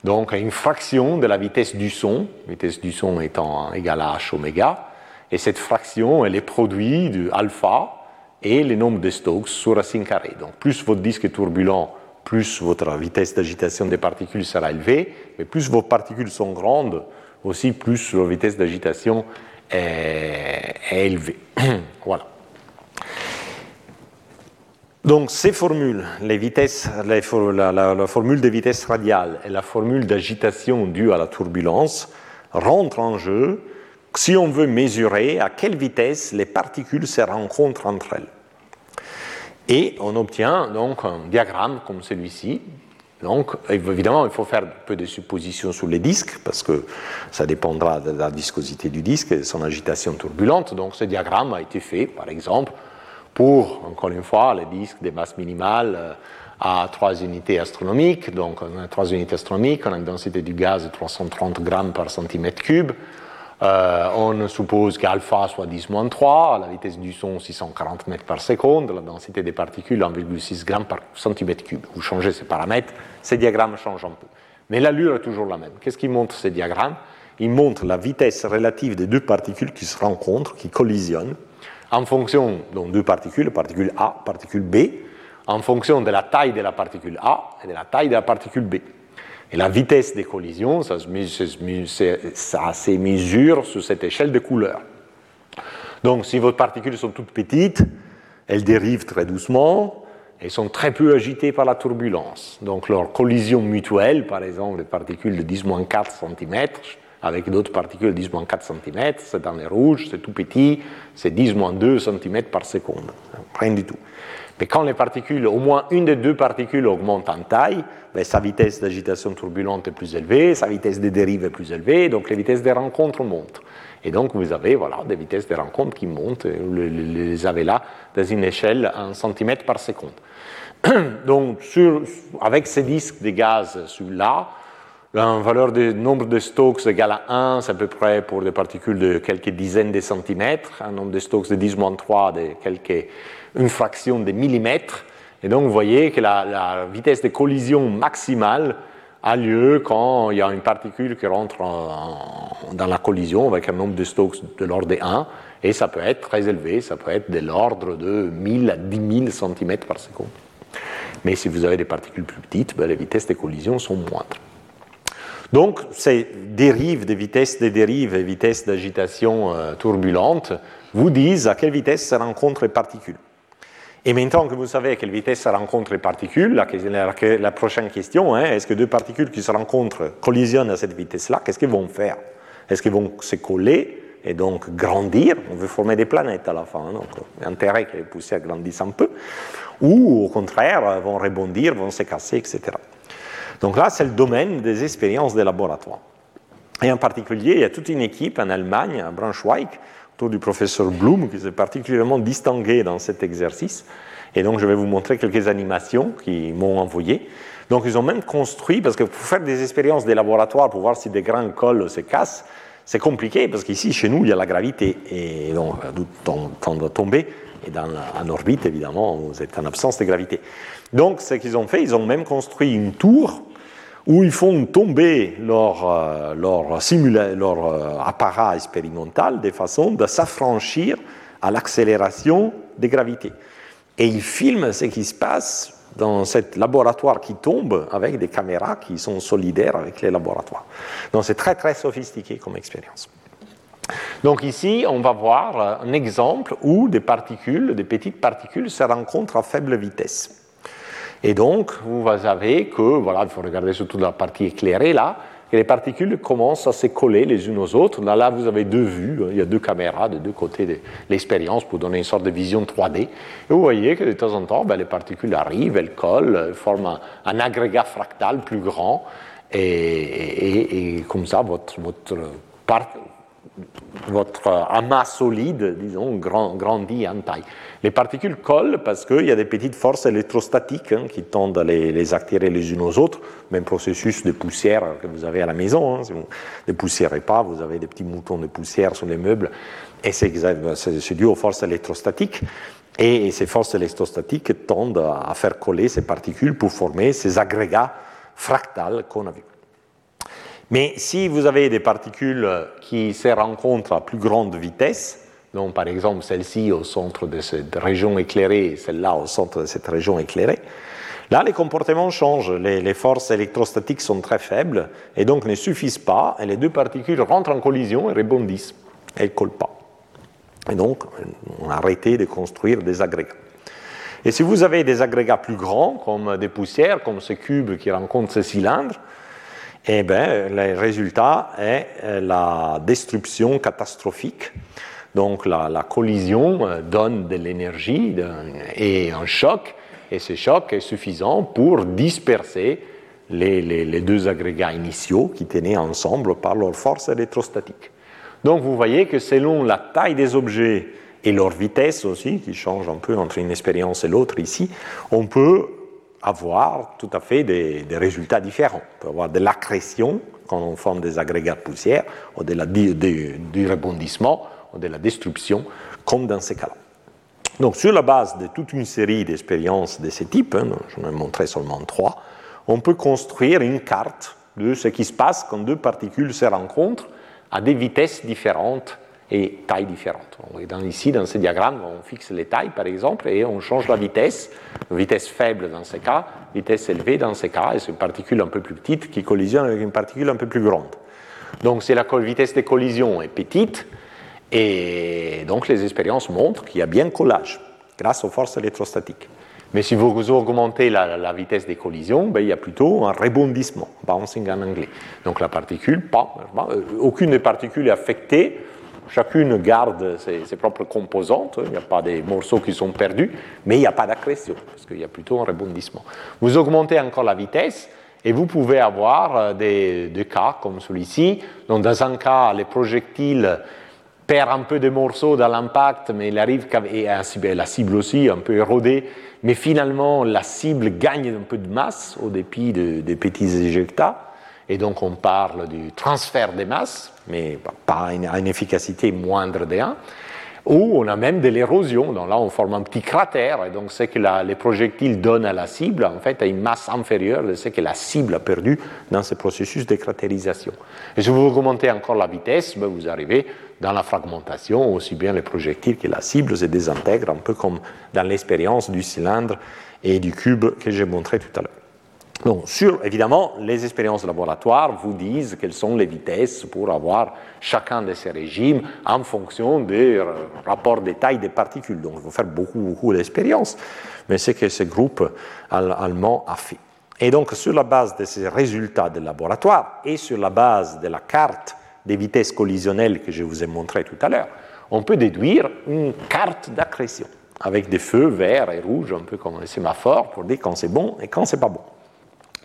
donc une fraction de la vitesse du son, vitesse du son étant égale à h oméga, et cette fraction, elle est produit du alpha et le nombre de Stokes sur racine carrée. Donc, plus votre disque est turbulent, plus votre vitesse d'agitation des particules sera élevée, mais plus vos particules sont grandes, aussi plus leur vitesse d'agitation est élevée. Voilà. Donc ces formules, la formule de vitesse radiale et la formule d'agitation due à la turbulence rentrent en jeu si on veut mesurer à quelle vitesse les particules se rencontrent entre elles. Et on obtient donc un diagramme comme celui-ci. Donc, évidemment, il faut faire un peu de suppositions sur les disques, parce que ça dépendra de la viscosité du disque et de son agitation turbulente. Donc, ce diagramme a été fait, par exemple, pour, encore une fois, les disques de masse minimale à 3 unités astronomiques. Donc, on a 3 unités astronomiques, on a une densité du gaz de 330 grammes par centimètre cube. On suppose qu'alpha soit 10-3, la vitesse du son 640 mètres par seconde, la densité des particules 1,6 g par centimètre cube. Vous changez ces paramètres, ces diagrammes changent un peu. Mais l'allure est toujours la même. Qu'est-ce qui montre ces diagrammes? Ils montrent la vitesse relative des deux particules qui se rencontrent, qui collisionnent, en fonction de deux particules, particule A, particule B, en fonction de la taille de la particule A et de la taille de la particule B. Et la vitesse des collisions, ça se mesure sur cette échelle de couleurs. Donc, si vos particules sont toutes petites, elles dérivent très doucement, elles sont très peu agitées par la turbulence. Donc, leur collision mutuelle, par exemple, des particules de 10-4 cm avec d'autres particules de 10-4 cm, c'est dans les rouges, c'est tout petit, c'est 10-2 cm par seconde. Rien du tout. Mais quand les particules, au moins une des deux particules augmente en taille, ben, sa vitesse d'agitation turbulente est plus élevée, sa vitesse de dérive est plus élevée, donc les vitesses de rencontre montent. Et donc vous avez voilà, des vitesses de rencontre qui montent, vous les avez là dans une échelle en centimètres par seconde. Donc avec ces disques de gaz là, la valeur du nombre de Stokes égale à 1, c'est à peu près pour des particules de quelques dizaines de centimètres, un nombre de Stokes de 10-3 de quelques... une fraction de millimètre. Et donc, vous voyez que la vitesse de collision maximale a lieu quand il y a une particule qui rentre dans la collision avec un nombre de Stokes de l'ordre de 1. Et ça peut être très élevé, ça peut être de l'ordre de 1000 à 10 000 cm par seconde. Mais si vous avez des particules plus petites, ben, les vitesses de collision sont moindres. Donc, ces dérives des vitesses de dérive et vitesses d'agitation turbulente vous disent à quelle vitesse se rencontrent les particules. Et maintenant que vous savez à quelle vitesse se rencontrent les particules, la prochaine question, est-ce que deux particules qui se rencontrent collisionnent à cette vitesse-là, qu'est-ce qu'ils vont faire? Est-ce qu'ils vont se coller et donc grandir? On veut former des planètes à la fin, donc intérêt qu'elles poussent à grandir un peu. Ou au contraire, vont rebondir, vont se casser, etc. Donc là, c'est le domaine des expériences de laboratoire. Et en particulier, il y a toute une équipe en Allemagne, à Braunschweig, autour du professeur Bloom, qui s'est particulièrement distingué dans cet exercice. Et donc, je vais vous montrer quelques animations qu'ils m'ont envoyées. Donc, ils ont même construit, parce que pour faire des expériences des laboratoires, pour voir si des grains collent ou se cassent, c'est compliqué, parce qu'ici, chez nous, il y a la gravité, et donc, d'où on doit tomber. Et en orbite, évidemment, vous êtes en absence de gravité. Donc, ce qu'ils ont fait, ils ont même construit une tour où ils font tomber leur appareil expérimental de façon de s'affranchir à l'accélération des gravités. Et ils filment ce qui se passe dans ce laboratoire qui tombe avec des caméras qui sont solidaires avec les laboratoires. Donc, c'est très, très sophistiqué comme expérience. Donc ici, on va voir un exemple où des particules, des petites particules se rencontrent à faible vitesse. Et donc, vous savez que, voilà, il faut regarder surtout la partie éclairée là, et les particules commencent à se coller les unes aux autres. Là, vous avez deux vues, il y a deux caméras de deux côtés de l'expérience pour donner une sorte de vision 3D. Et vous voyez que de temps en temps, les particules arrivent, elles collent, elles forment un agrégat fractal plus grand, et comme ça, votre amas solide, disons, grandit en taille. Les particules collent parce qu'il y a des petites forces électrostatiques qui tendent à les attirer les unes aux autres. Même processus de poussière que vous avez à la maison. Si vous ne poussiérez pas, vous avez des petits moutons de poussière sur les meubles. Et c'est dû aux forces électrostatiques. Et ces forces électrostatiques tendent à faire coller ces particules pour former ces agrégats fractales qu'on a vus. Mais si vous avez des particules qui se rencontrent à plus grande vitesse, donc par exemple celle-ci au centre de cette région éclairée et celle-là au centre de cette région éclairée, là les comportements changent, les forces électrostatiques sont très faibles et donc ne suffisent pas, et les deux particules rentrent en collision et rebondissent, elles ne collent pas. Et donc on a arrêté de construire des agrégats. Et si vous avez des agrégats plus grands, comme des poussières, comme ce cube qui rencontre ce cylindre, eh bien, le résultat est la destruction catastrophique. Donc, la collision donne de l'énergie et un choc, et ce choc est suffisant pour disperser les deux agrégats initiaux qui tenaient ensemble par leur force électrostatique. Donc, vous voyez que selon la taille des objets et leur vitesse aussi, qui change un peu entre une expérience et l'autre ici, on peut avoir tout à fait des résultats différents. On peut avoir de l'accrétion quand on forme des agrégats de poussière, ou du rebondissement, ou de la destruction, comme dans ces cas-là. Donc, sur la base de toute une série d'expériences de ce type, j'en ai montré seulement 3, on peut construire une carte de ce qui se passe quand deux particules se rencontrent à des vitesses différentes et tailles différentes. Ici, dans ce diagramme, on fixe les tailles, par exemple, et on change la vitesse, vitesse faible dans ce cas, vitesse élevée dans ce cas, et c'est une particule un peu plus petite qui collisionne avec une particule un peu plus grande. Donc, si la vitesse de collision est petite, et donc les expériences montrent qu'il y a bien collage, grâce aux forces électrostatiques. Mais si vous augmentez la vitesse des collisions, il y a plutôt un rebondissement, bouncing en anglais. Donc, la particule, aucune des particules est affectée, chacune garde ses propres composantes, il n'y a pas des morceaux qui sont perdus, mais il n'y a pas d'accrétion, parce qu'il y a plutôt un rebondissement. Vous augmentez encore la vitesse, et vous pouvez avoir des cas comme celui-ci. Donc, dans un cas, les projectiles perdent un peu de morceaux dans l'impact, mais il arrive et la cible aussi, un peu érodée, mais finalement, la cible gagne un peu de masse, au dépit des petits éjectats. Et donc, on parle du transfert des masses, mais pas à une efficacité moindre de 1, ou on a même de l'érosion. Donc là, on forme un petit cratère, et donc ce que les projectiles donnent à la cible, en fait, a une masse inférieure de ce que la cible a perdu dans ce processus de cratérisation. Et si vous augmentez encore la vitesse, vous arrivez dans la fragmentation, aussi bien les projectiles que la cible se désintègrent, un peu comme dans l'expérience du cylindre et du cube que j'ai montré tout à l'heure. Donc, évidemment, les expériences laboratoires vous disent quelles sont les vitesses pour avoir chacun de ces régimes en fonction des rapports de taille des particules. Donc, il faut faire beaucoup d'expériences, mais c'est ce que ce groupe allemand a fait. Et donc, sur la base de ces résultats de laboratoire et sur la base de la carte des vitesses collisionnelles que je vous ai montrée tout à l'heure, on peut déduire une carte d'accrétion avec des feux verts et rouges, un peu comme les sémaphores, pour dire quand c'est bon et quand c'est pas bon.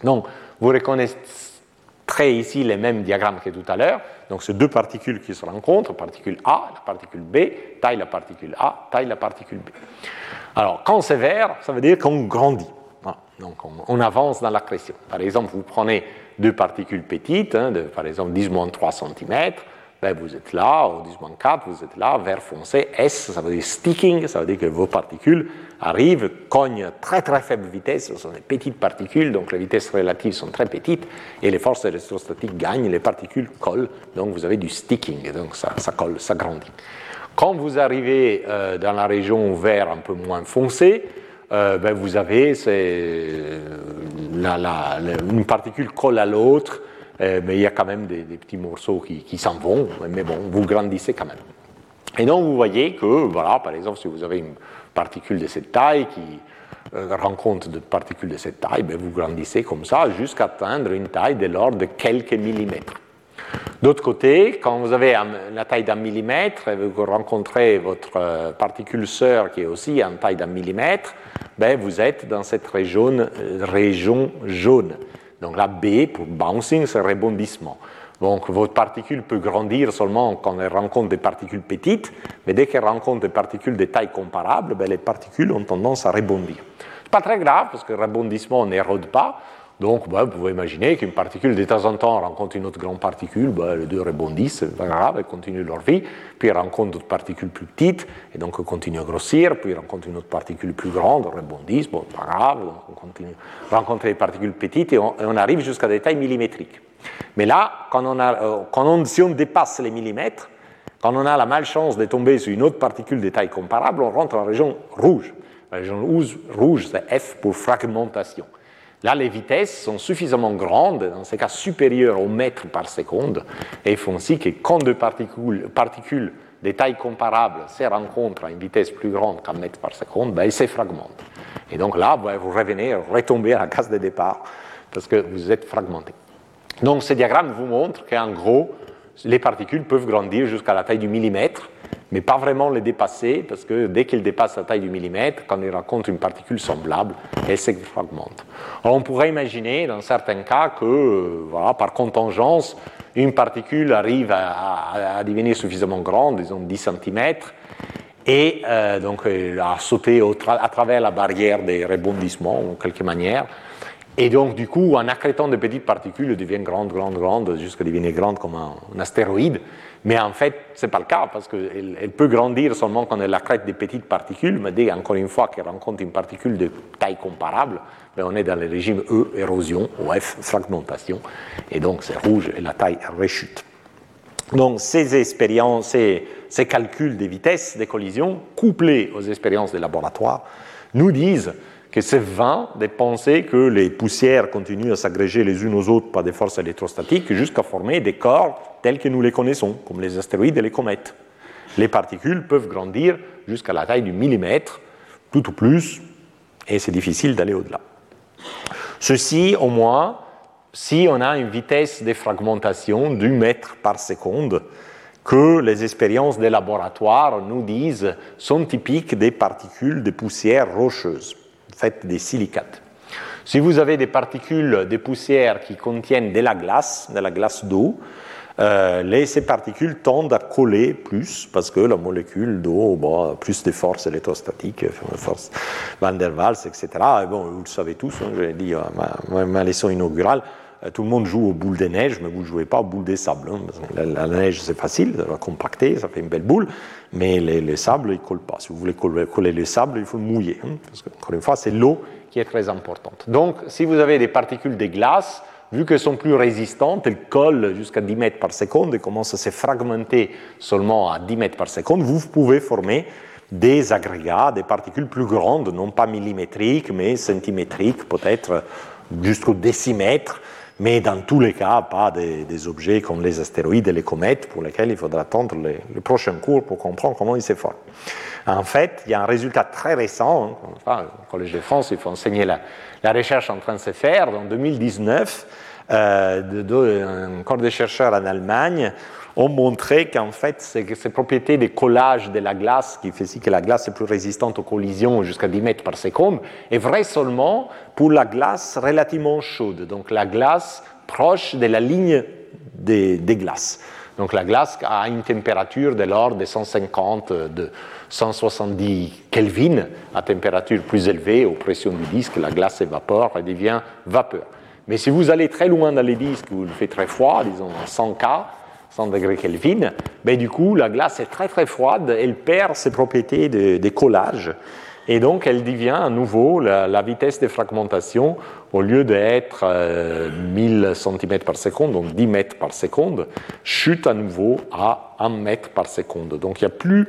Donc, vous reconnaîtrez ici les mêmes diagrammes que tout à l'heure. Donc, ces deux particules qui se rencontrent, particule A, la particule B, taille la particule A, taille la particule B. Alors, quand c'est vert, ça veut dire qu'on grandit. Voilà. Donc, on avance dans l'accrétion. Par exemple, vous prenez deux particules petites, par exemple 10-3 cm, vous êtes là, ou 10-4, vous êtes là, vert foncé, S, ça veut dire sticking, ça veut dire que vos particules arrivent, cognent à très très faible vitesse, ce sont des petites particules, donc les vitesses relatives sont très petites, et les forces électrostatiques gagnent, les particules collent, donc vous avez du sticking, donc ça colle, ça grandit. Quand vous arrivez dans la région vert un peu moins foncée, vous avez une particule colle à l'autre, mais il y a quand même des petits morceaux qui s'en vont, mais bon, vous grandissez quand même. Et donc vous voyez que, voilà, par exemple, si vous avez une particule de cette taille qui rencontre des particules de cette taille, ben vous grandissez comme ça jusqu'à atteindre une taille de l'ordre de quelques millimètres. D'autre côté, quand vous avez la taille d'un millimètre et vous rencontrez votre particule sœur qui est aussi en taille d'un millimètre, ben vous êtes dans cette région jaune. Donc la B pour bouncing, c'est rebondissement. Donc votre particule peut grandir seulement quand elle rencontre des particules petites, mais dès qu'elle rencontre des particules de taille comparable, ben les particules ont tendance à rebondir. C'est pas très grave parce que le rebondissement n'érode pas. Donc, vous pouvez imaginer qu'une particule, de temps en temps, rencontre une autre grande particule, les deux rebondissent, c'est pas grave, elles continuent leur vie, puis elles rencontrent d'autres particules plus petites, et donc elles continuent à grossir, puis elles rencontrent une autre particule plus grande, elles rebondissent, bon, c'est pas grave, donc on continue à rencontrer des particules petites, et on arrive jusqu'à des tailles millimétriques. Mais là, si on dépasse les millimètres, quand on a la malchance de tomber sur une autre particule de taille comparable, on rentre en région rouge. La région rouge, c'est F pour fragmentation. Là, les vitesses sont suffisamment grandes, dans ce cas supérieures au mètre par seconde, et font ainsi que quand deux particules de taille comparable se rencontrent à une vitesse plus grande qu'un mètre par seconde, elles se fragmentent. Et donc là, vous revenez, retombez à la case de départ, parce que vous êtes fragmenté. Donc ce diagramme vous montre qu'en gros, les particules peuvent grandir jusqu'à la taille du millimètre, mais pas vraiment les dépasser, parce que dès qu'ils dépassent la taille du millimètre, quand ils rencontrent une particule semblable, elle se fragmente. Alors on pourrait imaginer, dans certains cas, que, voilà, par contingence, une particule arrive à devenir suffisamment grande, disons 10 cm, et donc à sauter à travers la barrière des rebondissements, en quelque manière. Et donc, du coup, en accrétant de petites particules, elles deviennent grandes, jusqu'à devenir grandes comme un astéroïde. Mais en fait, ce n'est pas le cas, parce qu'elle peut grandir seulement quand elle accrète des petites particules, mais dès, encore une fois, qu'elle rencontre une particule de taille comparable, ben on est dans le régime E, érosion, ou F, fragmentation. Et donc, c'est rouge et la taille rechute. Donc, ces calculs des vitesses des collisions, couplés aux expériences des laboratoires, nous disent que c'est vain de penser que les poussières continuent à s'agréger les unes aux autres par des forces électrostatiques jusqu'à former des corps tels que nous les connaissons, comme les astéroïdes et les comètes. Les particules peuvent grandir jusqu'à la taille du millimètre, tout ou plus, et c'est difficile d'aller au-delà. Ceci, au moins, si on a une vitesse de fragmentation du mètre par seconde, que les expériences des laboratoires nous disent sont typiques des particules de poussières rocheuses. Faites des silicates. Si vous avez des particules de poussière qui contiennent de la glace d'eau, ces particules tendent à coller plus parce que la molécule d'eau a plus de force électrostatique, force Van der Waals, etc. Et bon, vous le savez tous, j'ai dit à ma leçon inaugurale, tout le monde joue aux boules de neige, mais vous ne jouez pas aux boules de sable. La neige, c'est facile, ça va compacter, ça fait une belle boule, mais le sable, il ne colle pas. Si vous voulez coller le sable, il faut mouiller, parce que, encore une fois, c'est l'eau qui est très importante. Donc, si vous avez des particules de glace, vu qu'elles sont plus résistantes, elles collent jusqu'à 10 mètres par seconde et commencent à se fragmenter seulement à 10 mètres par seconde, vous pouvez former des agrégats, des particules plus grandes, non pas millimétriques, mais centimétriques, peut-être jusqu'au décimètre, mais dans tous les cas, pas des objets comme les astéroïdes et les comètes pour lesquels il faudra attendre le prochain cours pour comprendre comment ils se forment. En fait, il y a un résultat très récent, au Collège de France, il faut enseigner la recherche en train de se faire. En 2019, un corps de chercheurs en Allemagne ont montré qu'en fait, ces propriétés des collages de la glace, qui fait si que la glace est plus résistante aux collisions jusqu'à 10 mètres par seconde, est vrai seulement pour la glace relativement chaude, donc la glace proche de la ligne des glaces. Donc la glace a une température de l'ordre de 150, de 170 Kelvin, à température plus élevée, aux pressions du disque, la glace évapore et devient vapeur. Mais si vous allez très loin dans les disques, où il fait très froid, disons 100 degrés Kelvin, ben du coup, la glace est très très froide, elle perd ses propriétés de collage, et donc elle devient à nouveau la vitesse de fragmentation, au lieu d'être 1000 cm par seconde, donc 10 mètres par seconde, chute à nouveau à 1 mètre par seconde. Donc il n'y a plus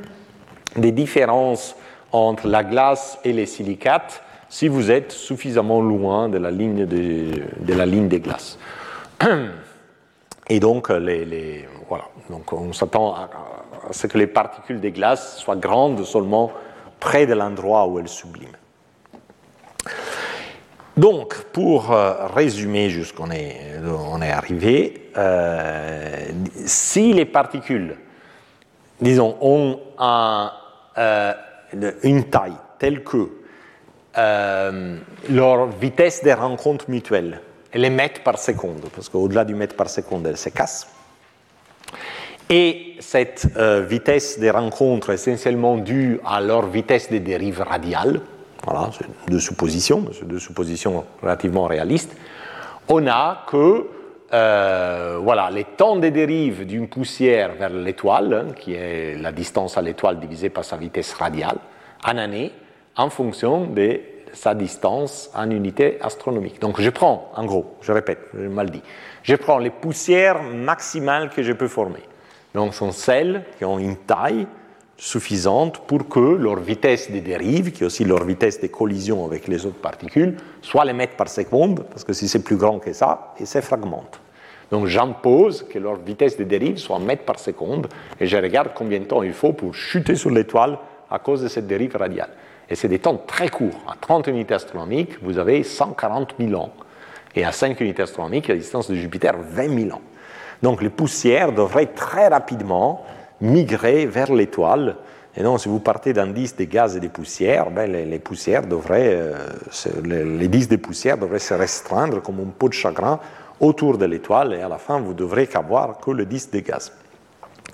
de différence entre la glace et les silicates si vous êtes suffisamment loin de la ligne des glaces. Et donc, voilà. Donc on s'attend à ce que les particules des glaces soient grandes seulement près de l'endroit où elles subliment. Donc, pour résumer jusqu'où on est arrivé, si les particules, disons, ont une taille telle que leur vitesse des rencontres mutuelles, elle est mètres par seconde, parce qu'au-delà du mètre par seconde, elle se casse. Et cette vitesse des rencontres est essentiellement due à leur vitesse des dérives radiales. Voilà, c'est deux suppositions relativement réalistes. On a que voilà, les temps des dérives d'une poussière vers l'étoile, hein, qui est la distance à l'étoile divisée par sa vitesse radiale, en année, en fonction de sa distance en unité astronomique. Donc je prends, en gros, je répète, j'ai mal dit, je prends les poussières maximales que je peux former. Donc sont celles qui ont une taille suffisante pour que leur vitesse des dérives, qui est aussi leur vitesse des collisions avec les autres particules, soit les mètres par seconde, parce que si c'est plus grand que ça, ils se fragmentent. Donc j'impose que leur vitesse des dérives soit en mètres par seconde, et je regarde combien de temps il faut pour chuter sur l'étoile à cause de cette dérive radiale. Et c'est des temps très courts. À 30 unités astronomiques, vous avez 140 000 ans. Et à 5 unités astronomiques, la distance de Jupiter, 20 000 ans. Donc les poussières devraient très rapidement migrer vers l'étoile. Et donc, si vous partez d'un disque de gaz et de poussières, ben, les disques de poussières devraient se restreindre comme un pot de chagrin autour de l'étoile. Et à la fin, vous ne devrez qu'avoir que le disque de gaz.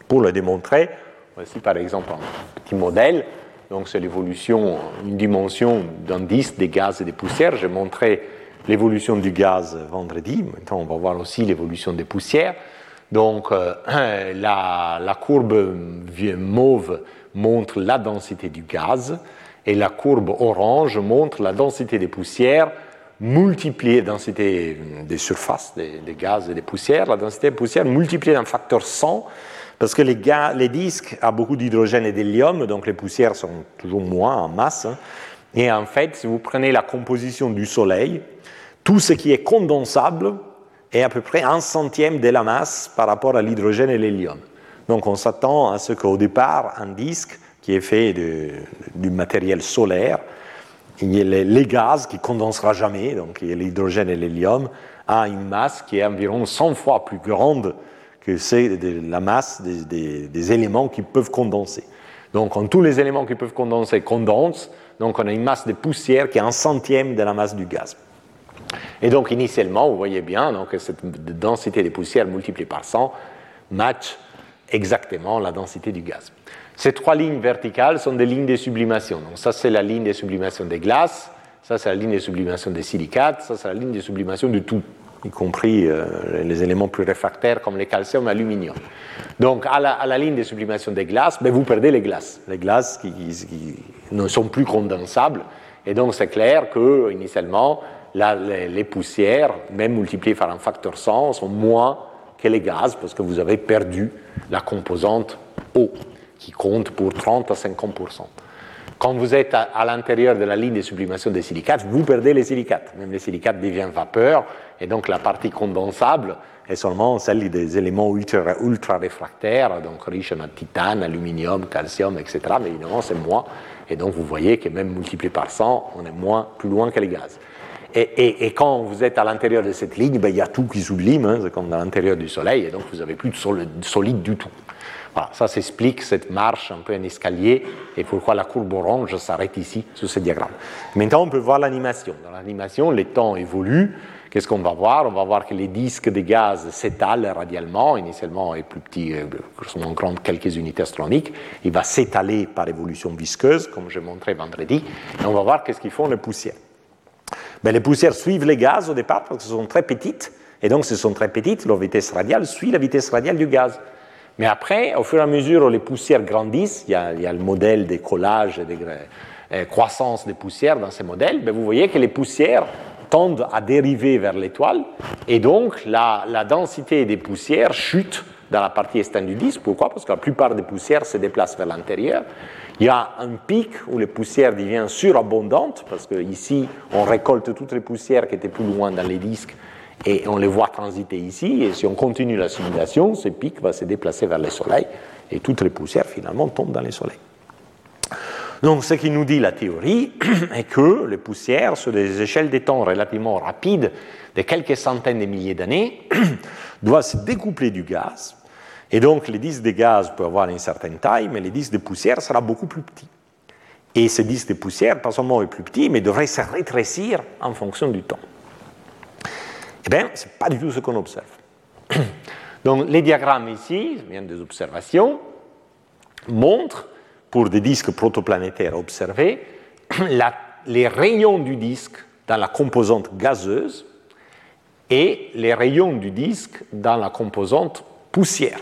Pour le démontrer, voici par exemple un petit modèle. Donc, c'est l'évolution, une dimension d'un disque des gaz et des poussières. J'ai montré l'évolution du gaz vendredi. Maintenant, on va voir aussi l'évolution des poussières. Donc, la courbe mauve montre la densité du gaz et la courbe orange montre la densité des poussières multipliée, densité des surfaces, des gaz et des poussières, la densité des poussières multipliée d'un facteur 100. Parce que les disques ont beaucoup d'hydrogène et d'hélium, donc les poussières sont toujours moins en masse. Et en fait, si vous prenez la composition du Soleil, tout ce qui est condensable est à peu près 1/100 de la masse par rapport à l'hydrogène et l'hélium. Donc on s'attend à ce qu'au départ, un disque qui est fait du matériel solaire, il y a les gaz qui ne condensera jamais, donc il y a l'hydrogène et l'hélium, a une masse qui est environ 100 fois plus grande que c'est la masse des éléments qui peuvent condenser. Donc, quand tous les éléments qui peuvent condenser condensent, donc on a une masse de poussière qui est 1/100 de la masse du gaz. Et donc, initialement, vous voyez bien donc, cette densité de poussière multipliée par 100 matche exactement la densité du gaz. Ces trois lignes verticales sont des lignes de sublimation. Donc, ça, c'est la ligne de sublimation des glaces, ça, c'est la ligne de sublimation des silicates, ça, c'est la ligne de sublimation de tout, y compris les éléments plus réfractaires comme le calcium et l'aluminium. Donc, à la ligne de sublimation des glaces, ben, vous perdez les glaces. Les glaces qui ne sont plus condensables. Et donc, c'est clair que initialement, les poussières, même multipliées par un facteur 100, sont moins que les gaz, parce que vous avez perdu la composante eau, qui compte pour 30 à 50%. Quand vous êtes à l'intérieur de la ligne de sublimation des silicates, vous perdez les silicates. Même les silicates deviennent vapeur, et donc la partie condensable est seulement celle des éléments ultra réfractaires, donc riches en titane, aluminium, calcium, etc. Mais évidemment, c'est moins. Et donc, vous voyez que même multiplié par 100, on est plus loin que les gaz. Et quand vous êtes à l'intérieur de cette ligne, ben, y a tout qui sublime, hein, c'est comme à l'intérieur du Soleil, et donc vous n'avez plus de solide du tout. Voilà, ça s'explique, cette marche, un peu un escalier, et pourquoi la courbe orange s'arrête ici, sur ce diagramme. Maintenant, on peut voir l'animation. Dans l'animation, les temps évoluent. Qu'est-ce qu'on va voir ? On va voir que les disques de gaz s'étalent radialement. Initialement, il est plus petit, grosso modo, quelques unités astronomiques. Il va s'étaler par évolution visqueuse, comme je montrais vendredi. Et on va voir qu'est-ce qu'ils font les poussières. Ben, les poussières suivent les gaz au départ, parce qu'elles sont très petites. Et donc, si elles sont très petites, leur vitesse radiale suit la vitesse radiale du gaz. Mais après, au fur et à mesure où les poussières grandissent, il y a le modèle des collages et des croissances des poussières dans ces modèles, ben vous voyez que les poussières tendent à dériver vers l'étoile, et donc la densité des poussières chute dans la partie est du disque. Pourquoi ? Parce que la plupart des poussières se déplacent vers l'intérieur. Il y a un pic où les poussières deviennent surabondantes, parce qu'ici, on récolte toutes les poussières qui étaient plus loin dans les disques, et on les voit transiter ici, et si on continue la simulation, ce pic va se déplacer vers le Soleil, et toutes les poussières finalement tombent dans le Soleil. Donc ce qui nous dit la théorie est que les poussières, sur des échelles de temps relativement rapides, de quelques centaines de milliers d'années, doivent se découpler du gaz, et donc les disques de gaz peuvent avoir une certaine taille, mais les disques de poussière sera beaucoup plus petit. Et ces disques de poussière, pas seulement est plus petit, mais devrait se rétrécir en fonction du temps. Eh bien, ce n'est pas du tout ce qu'on observe. Donc, les diagrammes ici, bien des observations, montrent, pour des disques protoplanétaires observés, les rayons du disque dans la composante gazeuse et les rayons du disque dans la composante poussière.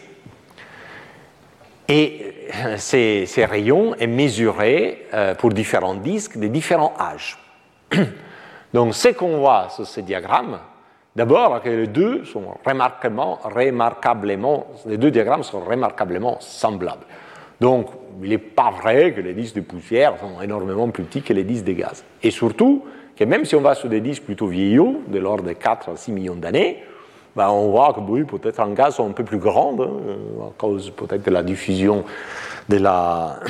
Et ces rayons sont mesurés pour différents disques de différents âges. Donc, ce qu'on voit sur ces diagrammes, d'abord, que les deux diagrammes sont remarquablement semblables. Donc, il n'est pas vrai que les disques de poussière sont énormément plus petits que les disques de gaz. Et surtout, que même si on va sur des disques plutôt vieillots, de l'ordre de 4 à 6 millions d'années, ben on voit que oui, peut-être en gaz sont un peu plus grandes, à cause peut-être de la diffusion, de la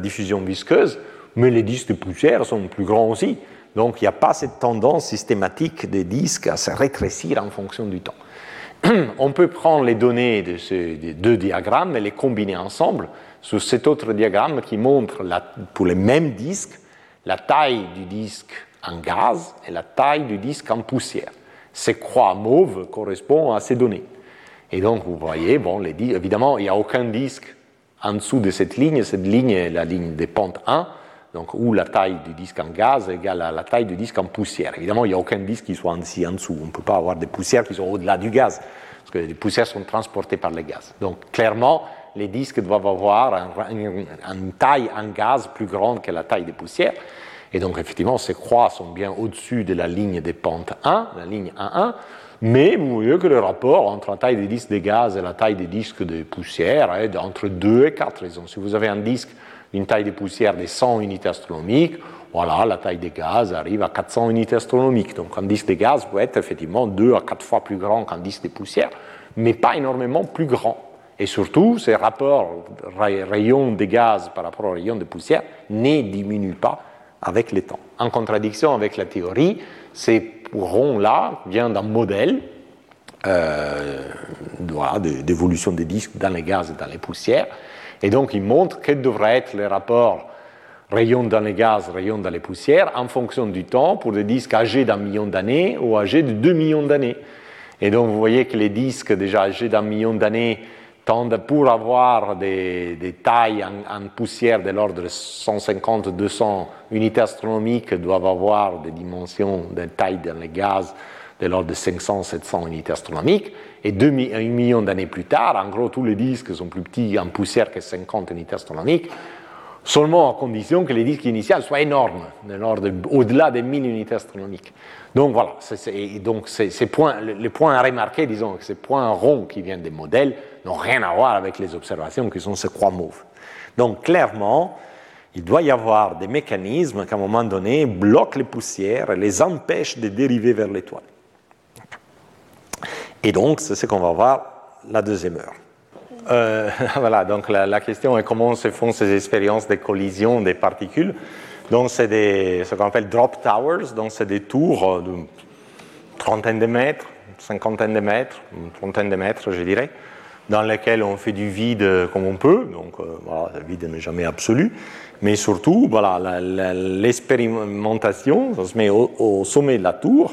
diffusion visqueuse, mais les disques de poussière sont plus grands aussi. Donc, il n'y a pas cette tendance systématique des disques à se rétrécir en fonction du temps. On peut prendre les données de ces deux diagrammes et les combiner ensemble sur cet autre diagramme qui montre, pour les mêmes disques, la taille du disque en gaz et la taille du disque en poussière. Ces croix mauves correspondent à ces données. Et donc, vous voyez, évidemment, il n'y a aucun disque en dessous de cette ligne. Cette ligne est la ligne des pentes 1, donc où la taille du disque en gaz égale à la taille du disque en poussière. Évidemment, il n'y a aucun disque qui soit ici en dessous. On ne peut pas avoir des poussières qui sont au-delà du gaz, parce que les poussières sont transportées par le gaz. Donc, clairement, les disques doivent avoir une taille en gaz plus grande que la taille des poussières. Et donc, effectivement, ces croix sont bien au-dessus de la ligne des pentes 1, la ligne 1-1, mais vous voyez que le rapport entre la taille des disques de gaz et la taille des disques de poussière est entre 2 et 4. Si vous avez un disque d'une taille de poussière de 100 unités astronomiques, voilà, la taille des gaz arrive à 400 unités astronomiques. Donc, un disque de gaz peut être effectivement 2 à 4 fois plus grand qu'un disque de poussière, mais pas énormément plus grand. Et surtout, ce rapport rayon de gaz par rapport au rayon de poussière ne diminue pas avec le temps. En contradiction avec la théorie, ces ronds-là viennent d'un modèle d'évolution des disques dans les gaz et dans les poussières. Et donc, ils montrent quel devrait être le rapport rayon dans les gaz, rayon dans les poussières en fonction du temps pour des disques âgés d'un million d'années ou âgés de 2 millions d'années. Et donc, vous voyez que les disques déjà âgés d'un million d'années tendent, pour avoir des tailles en poussière de l'ordre de 150-200 unités astronomiques, doivent avoir des dimensions, des tailles dans les gaz de l'ordre de 500-700 unités astronomiques. Et 1 million d'années plus tard, en gros, tous les disques sont plus petits en poussière que 50 unités astronomiques, seulement à condition que les disques initiaux soient énormes, au-delà des 1000 unités astronomiques. Donc voilà, les points à remarquer, disons, que ces points ronds qui viennent des modèles n'ont rien à voir avec les observations qui sont ces croix mauves. Donc clairement, il doit y avoir des mécanismes qui, à un moment donné, bloquent les poussières et les empêchent de dériver vers l'étoile. Et donc, c'est ce qu'on va voir la deuxième heure. Voilà, donc la question est comment se font ces expériences de collision des particules. Donc, c'est ce qu'on appelle drop towers, donc c'est des tours de trentaine de mètres, cinquantaine de mètres, une trentaine de mètres, je dirais, dans lesquels on fait du vide comme on peut. Donc, voilà, le vide n'est jamais absolu. Mais surtout, voilà, l'expérimentation, on se met au sommet de la tour.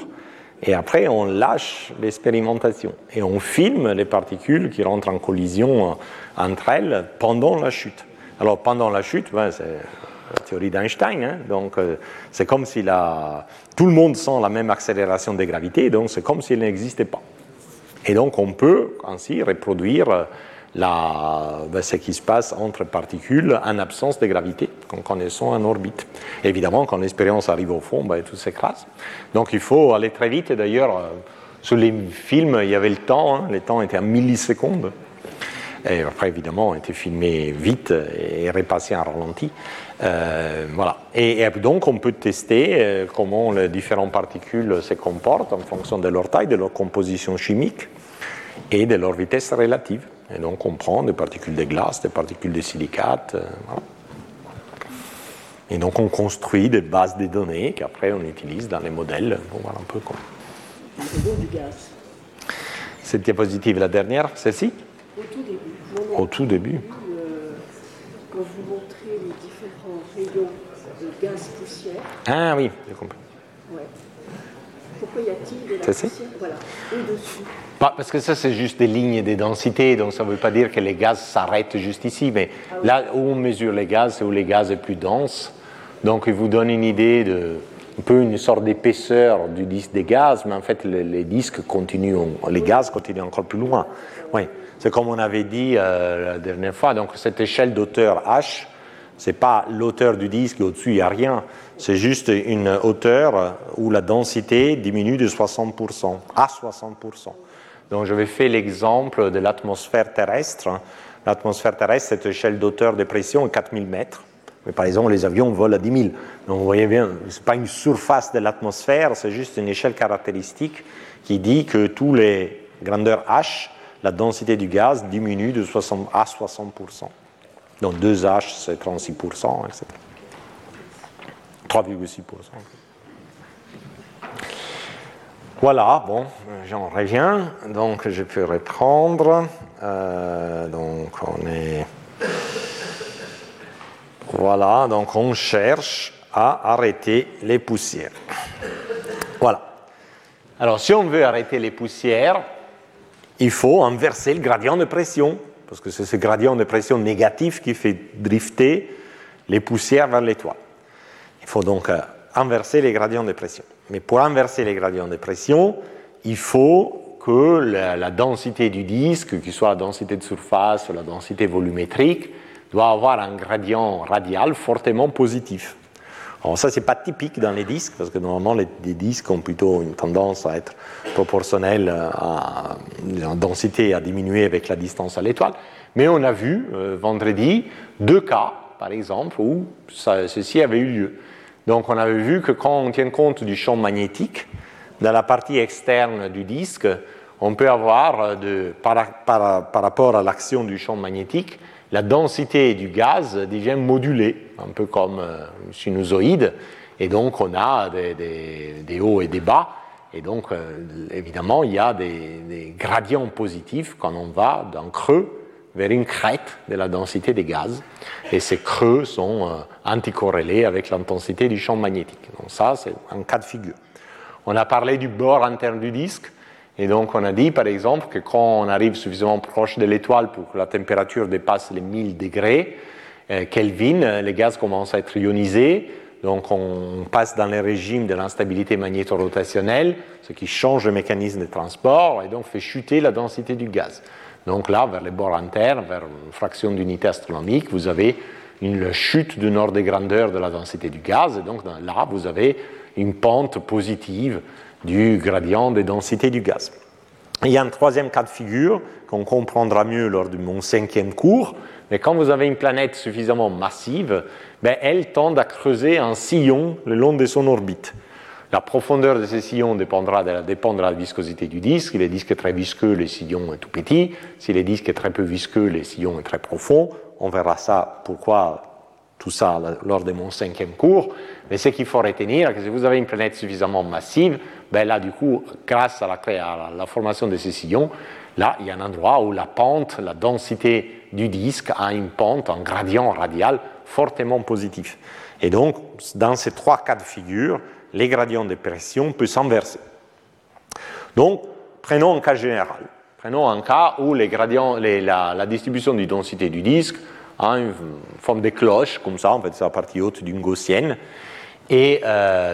Et après, on lâche l'expérimentation et on filme les particules qui rentrent en collision entre elles pendant la chute. Alors, pendant la chute, c'est la théorie d'Einstein. Donc, c'est comme si tout le monde sent la même accélération de gravité, donc c'est comme s'il n'existait pas. Et donc, on peut ainsi reproduire ce qui se passe entre particules en absence de gravité, quand elles sont en orbite. Évidemment, quand l'expérience arrive au fond, tout s'écrase. Donc il faut aller très vite. D'ailleurs, sur les films, il y avait le temps. Le temps était en millisecondes. Et après, évidemment, on était filmé vite et repassé en ralenti. Voilà. Et donc, on peut tester comment les différentes particules se comportent en fonction de leur taille, de leur composition chimique et de leur vitesse relative. Et donc, on prend des particules de glace, des particules de silicate. Voilà. Et donc, on construit des bases de données qu'après, on utilise dans les modèles. Bon, voilà un peu comme... C'est beau du gaz. Cette diapositive, la dernière, celle-ci ? Au tout début. Au tout début. Quand vous montrez les différents rayons de gaz poussière. Ah oui, j'ai compris. Ouais. Pourquoi y a-t-il de la poussière voilà, au-dessus? Bah, parce que ça, c'est juste des lignes de densité, donc ça ne veut pas dire que les gaz s'arrêtent juste ici, mais ah oui. Là où on mesure les gaz, c'est où les gaz sont plus denses. Donc, il vous donne une idée de... un peu une sorte d'épaisseur du disque des gaz, mais en fait, les disques continuent, les gaz continuent encore plus loin. Oui, c'est comme on avait dit la dernière fois, donc cette échelle d'auteur H, c'est pas l'auteur du disque, au-dessus, il n'y a rien, c'est juste une hauteur où la densité diminue de 60%, à 60%. Donc, j'avais fait l'exemple de l'atmosphère terrestre. L'atmosphère terrestre, cette échelle d'auteur de pression est 4000 mètres. Mais par exemple, les avions volent à 10 000. Donc, vous voyez bien, ce n'est pas une surface de l'atmosphère, c'est juste une échelle caractéristique qui dit que tous les grandeurs H, la densité du gaz diminue de 60 à 60%. Donc, 2H, c'est 36%, etc. 3,6%. Voilà, bon, j'en reviens. Donc, je peux reprendre. Donc, on est... Voilà, donc on cherche à arrêter les poussières. Voilà. Alors, si on veut arrêter les poussières, il faut inverser le gradient de pression, parce que c'est ce gradient de pression négatif qui fait drifter les poussières vers l'étoile. Il faut donc inverser les gradients de pression. Mais pour inverser les gradients de pression, il faut que la densité du disque, qu'il soit la densité de surface ou la densité volumétrique, doit avoir un gradient radial fortement positif. Alors ça, ce n'est pas typique dans les disques, parce que normalement, les disques ont plutôt une tendance à être proportionnels à la densité, à diminuer avec la distance à l'étoile. Mais on a vu, vendredi, deux cas, par exemple, où ceci avait eu lieu. Donc on avait vu que quand on tient compte du champ magnétique, dans la partie externe du disque, on peut avoir, par rapport à l'action du champ magnétique, la densité du gaz devient modulée, un peu comme une sinusoïde, et donc on a des hauts et des bas, et donc évidemment il y a des gradients positifs quand on va d'un creux vers une crête de la densité des gaz, et ces creux sont anticorrélés avec l'intensité du champ magnétique. Donc ça, c'est un cas de figure. On a parlé du bord interne du disque. Et donc, on a dit, par exemple, que quand on arrive suffisamment proche de l'étoile pour que la température dépasse les 1000 degrés Kelvin, les gaz commencent à être ionisés. Donc, on passe dans le régime de l'instabilité magnétorotationnelle, ce qui change le mécanisme de transport et donc fait chuter la densité du gaz. Donc là, vers les bords internes, vers une fraction d'unité astronomique, vous avez une chute d'une ordre de grandeur de la densité du gaz. Et donc, là, vous avez une pente positive du gradient de densité du gaz. Il y a un troisième cas de figure qu'on comprendra mieux lors de mon cinquième cours, mais quand vous avez une planète suffisamment massive, ben elle tend à creuser un sillon le long de son orbite. La profondeur de ces sillons dépendra de la viscosité du disque. Si le disque est très visqueux, le sillon est tout petit. Si le disque est très peu visqueux, le sillon est très profond. On verra ça, pourquoi... tout ça lors de mon cinquième cours, mais ce qu'il faut retenir, c'est que si vous avez une planète suffisamment massive, ben là, du coup, grâce à la formation de ces sillons, là, il y a un endroit où la pente, la densité du disque a une pente, un gradient radial fortement positif. Et donc, dans ces trois cas de figure, les gradients de pression peuvent s'inverser. Donc, prenons un cas général. Prenons un cas où la distribution de densité du disque une forme de cloche, comme ça, en fait, c'est la partie haute d'une gaussienne, et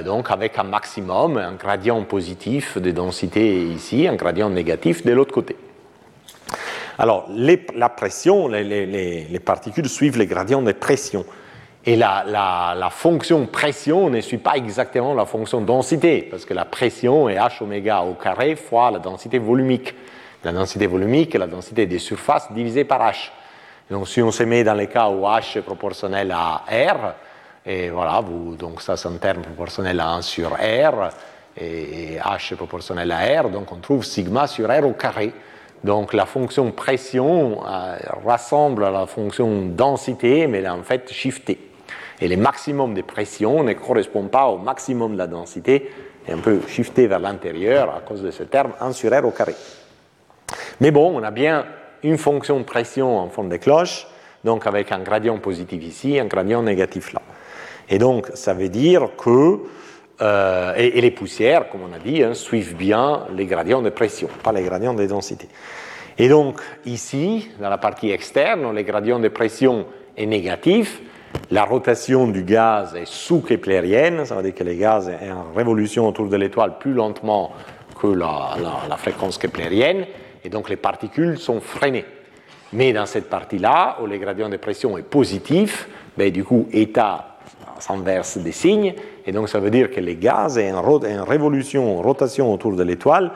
donc avec un maximum, un gradient positif de densité ici, un gradient négatif de l'autre côté. Alors, la pression, les particules suivent les gradients de pression, et la fonction pression ne suit pas exactement la fonction densité, parce que la pression est h oméga au carré fois la densité volumique, la densité volumique, la densité des surfaces divisée par H. Donc, si on se met dans les cas où H est proportionnel à R, et voilà, donc ça c'est un terme proportionnel à 1 sur R, et H est proportionnel à R, donc on trouve sigma sur R au carré. Donc la fonction pression rassemble la fonction densité, mais elle est en fait shiftée. Et le maximum de pression ne correspond pas au maximum de la densité, est un peu shifté vers l'intérieur à cause de ce terme 1 sur R au carré. Mais bon, on a bien une fonction pression en forme de cloche, donc avec un gradient positif ici, un gradient négatif là. Et donc ça veut dire que et les poussières, comme on a dit, suivent bien les gradients de pression, pas les gradients de densité. Et donc ici, dans la partie externe, les gradients de pression est négatif. La rotation du gaz est sous-keplérienne, ça veut dire que le gaz est en révolution autour de l'étoile plus lentement que la fréquence keplérienne, et donc les particules sont freinées. Mais dans cette partie-là, où le gradient de pression est positif, ben, du coup, état s'inverse des signes, et donc ça veut dire que le gaz est en révolution, en rotation autour de l'étoile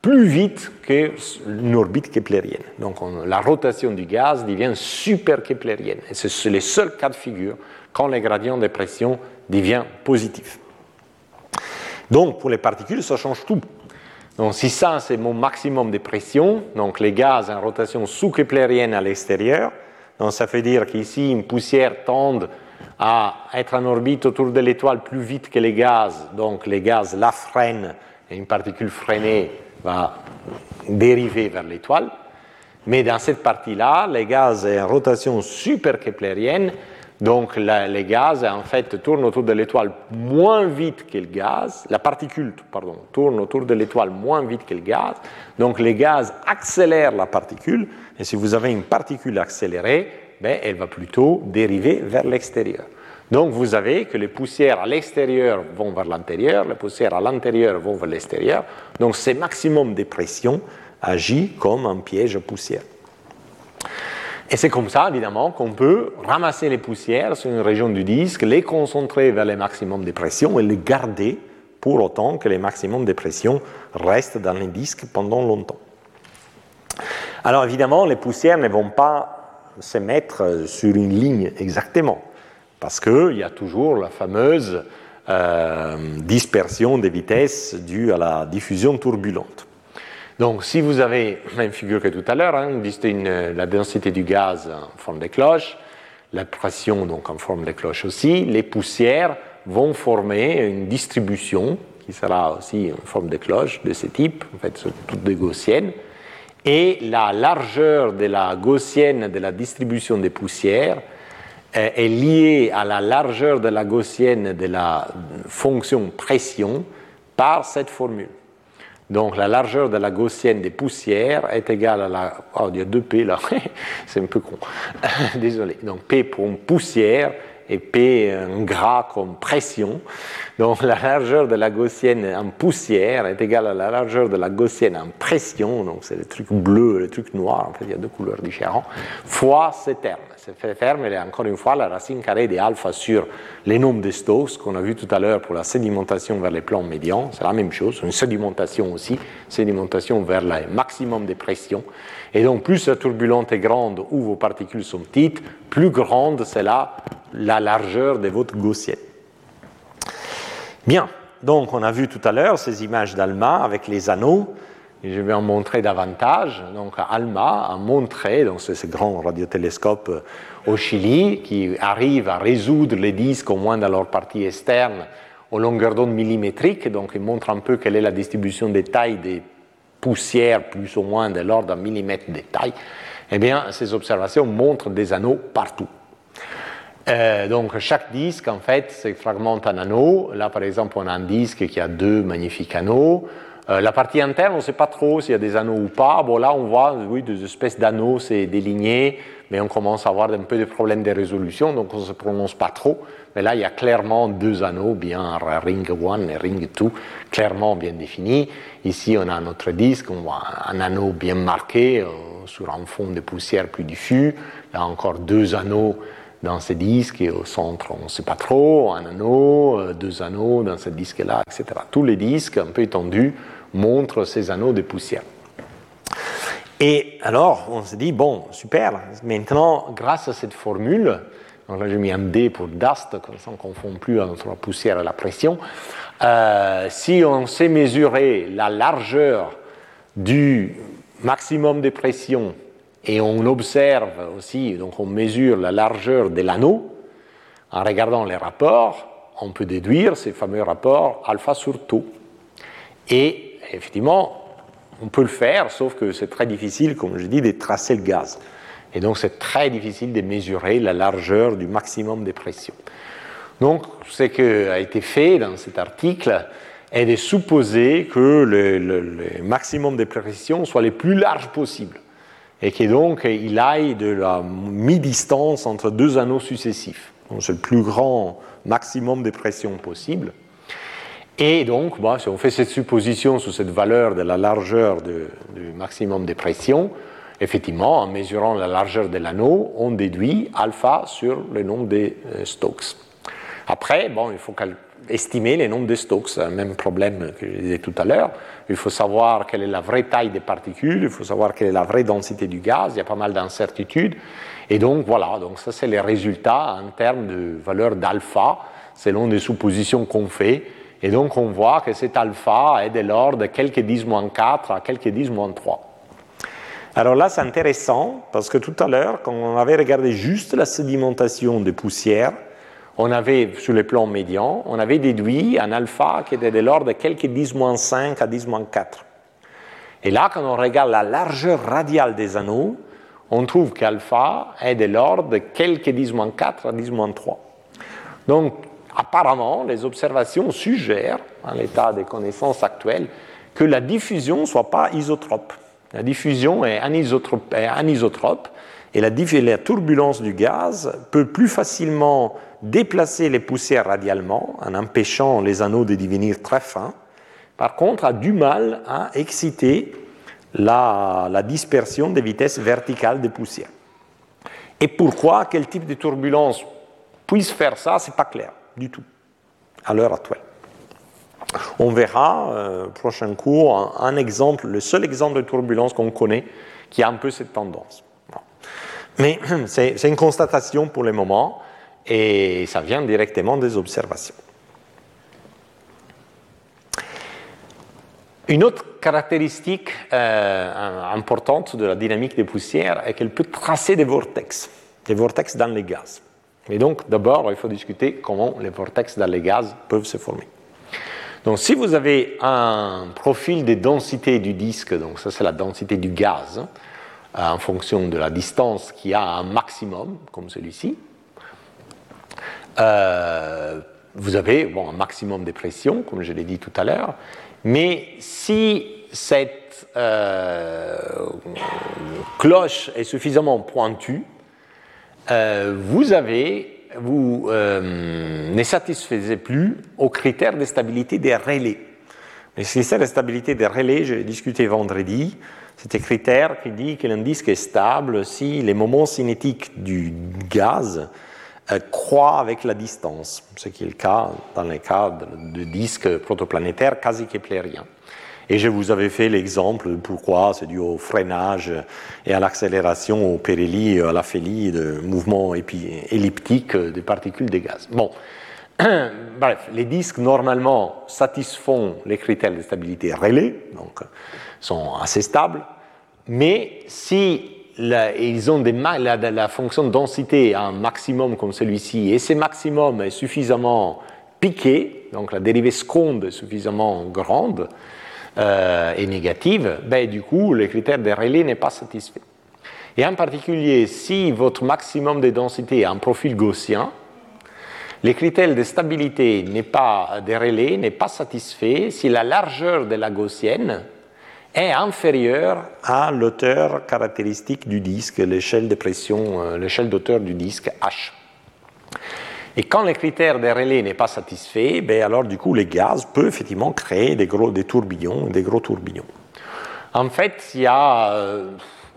plus vite qu'une orbite keplérienne. Donc la rotation du gaz devient super keplérienne. Et c'est le seul cas de figure quand le gradient de pression devient positif. Donc pour les particules, ça change tout. Donc si ça c'est mon maximum de pression, donc les gaz en rotation sous-keplérienne à l'extérieur, donc ça veut dire qu'ici une poussière tend à être en orbite autour de l'étoile plus vite que les gaz, donc les gaz la freinent et une particule freinée va dériver vers l'étoile. Mais dans cette partie-là, les gaz est en rotation super-keplérienne, donc les gaz en fait tournent autour de l'étoile moins vite que le gaz, la particule, pardon, tourne autour de l'étoile moins vite que le gaz, donc les gaz accélèrent la particule, et si vous avez une particule accélérée, ben, elle va plutôt dériver vers l'extérieur. Donc vous avez que les poussières à l'extérieur vont vers l'intérieur, les poussières à l'intérieur vont vers l'extérieur, donc ce maximum de pression agit comme un piège à poussière. Et c'est comme ça, évidemment, qu'on peut ramasser les poussières sur une région du disque, les concentrer vers les maximums de pression et les garder pour autant que les maximums de pression restent dans les disques pendant longtemps. Alors évidemment, les poussières ne vont pas se mettre sur une ligne exactement, parce qu'il y a toujours la fameuse dispersion des vitesses due à la diffusion turbulente. Donc si vous avez, même figure que tout à l'heure, la densité du gaz en forme de cloche, la pression donc en forme de cloche aussi, les poussières vont former une distribution qui sera aussi en forme de cloche de ce type, en fait toutes des gaussiennes. Et la largeur de la gaussienne de la distribution des poussières est liée à la largeur de la gaussienne de la fonction pression par cette formule. Donc la largeur de la gaussienne des poussières est égale à la... Oh, il y a 2P là, c'est un peu con. Désolé. Donc P pour poussière et P en gras comme pression. Donc la largeur de la gaussienne en poussière est égale à la largeur de la gaussienne en pression, donc c'est le truc bleu et le truc noir, en fait il y a deux couleurs différentes, fois ce terme. Ce terme est encore une fois la racine carrée des alpha sur les nombres de Stokes qu'on a vu tout à l'heure pour la sédimentation vers les plans médians, c'est la même chose, une sédimentation aussi, sédimentation vers le maximum de pression. Et donc plus la turbulente est grande ou vos particules sont petites, plus grande c'est la largeur de votre gaussienne. Bien, donc on a vu tout à l'heure ces images d'Alma avec les anneaux, et je vais en montrer davantage. Donc Alma a montré, donc c'est ce grand radiotélescope au Chili qui arrive à résoudre les disques, au moins dans leur partie externe, aux longueurs d'onde millimétriques, donc il montre un peu quelle est la distribution des tailles des poussières, plus ou moins de l'ordre d'un millimètre de taille. Eh bien, ces observations montrent des anneaux partout. Donc chaque disque en fait se fragmente en anneaux. Là par exemple on a un disque qui a deux magnifiques anneaux. La partie interne on ne sait pas trop s'il y a des anneaux ou pas. Bon là on voit oui, des espèces d'anneaux c'est déligné, mais on commence à avoir un peu de problèmes de résolution donc on ne se prononce pas trop. Mais là il y a clairement deux anneaux bien ring 1 et ring 2 clairement bien définis. Ici on a notre disque, on voit un anneau bien marqué sur un fond de poussière plus diffus. Là encore deux anneaux dans ce disque, et au centre, on ne sait pas trop, un anneau, deux anneaux dans ce disque-là, etc. Tous les disques, un peu étendus, montrent ces anneaux de poussière. Et alors, on se dit, bon, super, maintenant, grâce à cette formule, donc là j'ai mis un D pour dust, comme ça on ne confond plus entre la poussière et la pression, si on sait mesurer la largeur du maximum de pression et on observe aussi, donc on mesure la largeur de l'anneau, en regardant les rapports, on peut déduire ces fameux rapports alpha sur tau. Et effectivement, on peut le faire, sauf que c'est très difficile, comme je dis, de tracer le gaz. Et donc, c'est très difficile de mesurer la largeur du maximum de pression. Donc, ce qui a été fait dans cet article est de supposer que le maximum de pression soit le plus large possible et que donc il aille de la mi-distance entre deux anneaux successifs. Donc, c'est le plus grand maximum de pression possible. Et donc, bah, si on fait cette supposition sur cette valeur de la largeur du maximum de pression, effectivement, en mesurant la largeur de l'anneau, on déduit alpha sur le nombre de Stokes. Après, bon, il faut estimer le nombre de Stokes, même problème que je disais tout à l'heure. Il faut savoir quelle est la vraie taille des particules, il faut savoir quelle est la vraie densité du gaz, il y a pas mal d'incertitudes. Et donc, voilà, donc ça c'est les résultats en termes de valeur d'alpha, selon des suppositions qu'on fait. Et donc, on voit que cet alpha est de l'ordre de quelques 10-4 à quelques 10-3. Alors là, c'est intéressant, parce que tout à l'heure, quand on avait regardé juste la sédimentation de poussière, on avait, sur le plan médian, on avait déduit un alpha qui était de l'ordre de quelques 10-5 à 10-4. Et là, quand on regarde la largeur radiale des anneaux, on trouve qu'alpha est de l'ordre de quelques 10-4 à 10-3. Donc, apparemment, les observations suggèrent, en l'état des connaissances actuelles, que la diffusion ne soit pas isotrope. La diffusion est anisotrope et la turbulence du gaz peut plus facilement déplacer les poussières radialement en empêchant les anneaux de devenir très fins. Par contre, a du mal à exciter la dispersion des vitesses verticales des poussières. Et pourquoi, quel type de turbulence puisse faire ça, ce n'est pas clair du tout, à l'heure actuelle. On verra, prochain cours, un exemple, le seul exemple de turbulence qu'on connaît qui a un peu cette tendance. Bon. Mais c'est une constatation pour le moment et ça vient directement des observations. Une autre caractéristique importante de la dynamique des poussières est qu'elle peut tracer des vortex dans les gaz. Et donc, d'abord, il faut discuter comment les vortex dans les gaz peuvent se former. Donc, si vous avez un profil de densité du disque, donc ça c'est la densité du gaz, en fonction de la distance qui a un maximum, comme celui-ci, vous avez bon, un maximum de pression, comme je l'ai dit tout à l'heure, mais si cette cloche est suffisamment pointue, vous ne satisfaisez plus aux critères de stabilité des Rayleigh. Les critères de stabilité des Rayleigh, j'ai discuté vendredi, c'est un critère qui dit que l'indice est stable si les moments cinétiques du gaz croît avec la distance, ce qui est le cas dans les cas de disques protoplanétaires quasi keplériens. Et je vous avais fait l'exemple de pourquoi c'est dû au freinage et à l'accélération, au périhie et à l'aphélie de mouvements elliptiques des particules de gaz. Bon, bref, les disques normalement satisfont les critères de stabilité Rayleigh, donc sont assez stables, mais si ils ont la fonction de densité à un maximum comme celui-ci, et ce maximum est suffisamment piqué, donc la dérivée seconde est suffisamment grande et négative, ben, du coup, le critère de Rayleigh n'est pas satisfait. Et en particulier, si votre maximum de densité a un profil gaussien, le critère de stabilité de Rayleigh n'est pas satisfait si la largeur de la gaussienne est inférieure à l'hauteur caractéristique du disque, l'échelle de pression, l'échelle d'auteur du disque H. Et quand le critère de Rayleigh n'est pas satisfait, ben alors du coup les gaz peuvent effectivement créer des gros tourbillons. En fait, il y a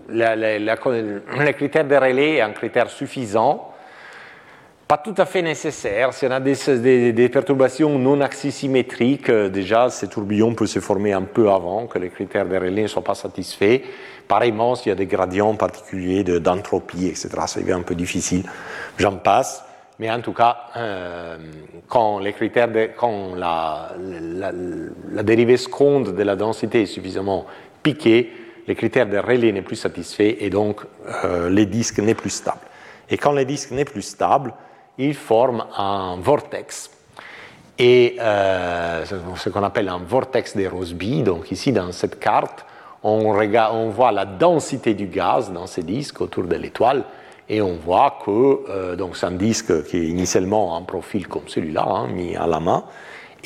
le critère de Rayleigh est un critère suffisant pas tout à fait nécessaire. Si on a des perturbations non axisymétriques, déjà ces tourbillons peuvent se former un peu avant que les critères de Rayleigh ne soient pas satisfaits. Pareillement, s'il y a des gradients particuliers d'entropie, etc., ça devient un peu difficile. J'en passe. Mais en tout cas, quand les critères quand la dérivée seconde de la densité est suffisamment piquée, les critères de Rayleigh n'est plus satisfait et donc les disques n'est plus stable. Et quand les disques n'est plus stable, ils forment un vortex. Et ce qu'on appelle un vortex de Rossby. Donc ici, dans cette carte, on voit la densité du gaz dans ces disques autour de l'étoile. Et on voit que donc c'est un disque qui est initialement un profil comme celui-là, hein, mis à la main,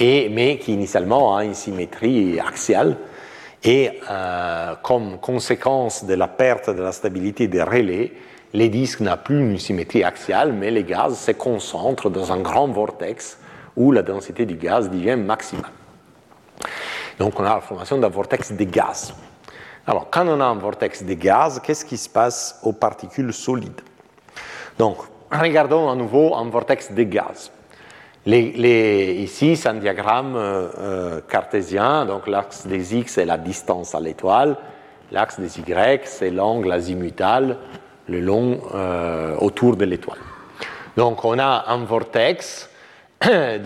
mais qui initialement a une symétrie axiale. Et comme conséquence de la perte de la stabilité des Rayleigh, les disques n'ont plus une symétrie axiale, mais les gaz se concentrent dans un grand vortex où la densité du gaz devient maximale. Donc on a la formation d'un vortex de gaz. Alors, quand on a un vortex de gaz, qu'est-ce qui se passe aux particules solides ? Donc, regardons à nouveau un vortex de gaz. Ici, c'est un diagramme cartésien, donc l'axe des X est la distance à l'étoile, l'axe des Y, c'est l'angle azimutal le long autour de l'étoile. Donc, on a un vortex, et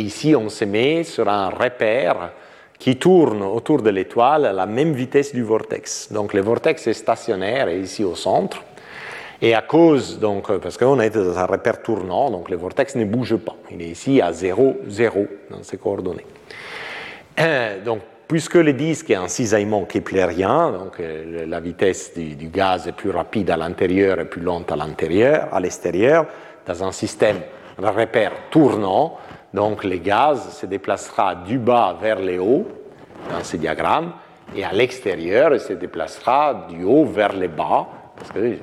ici, on se met sur un repère qui tourne autour de l'étoile à la même vitesse du vortex. Donc le vortex est stationnaire et ici au centre. Et à cause, donc, parce qu'on est dans un repère tournant, donc le vortex ne bouge pas. Il est ici à 0, 0 dans ses coordonnées. Donc puisque le disque est un cisaillement keplérien, donc la vitesse du gaz est plus rapide à l'intérieur et plus lente à l'extérieur, dans un système de repère tournant, donc, le gaz se déplacera du bas vers le haut dans ce diagramme, et à l'extérieur, il se déplacera du haut vers le bas, parce que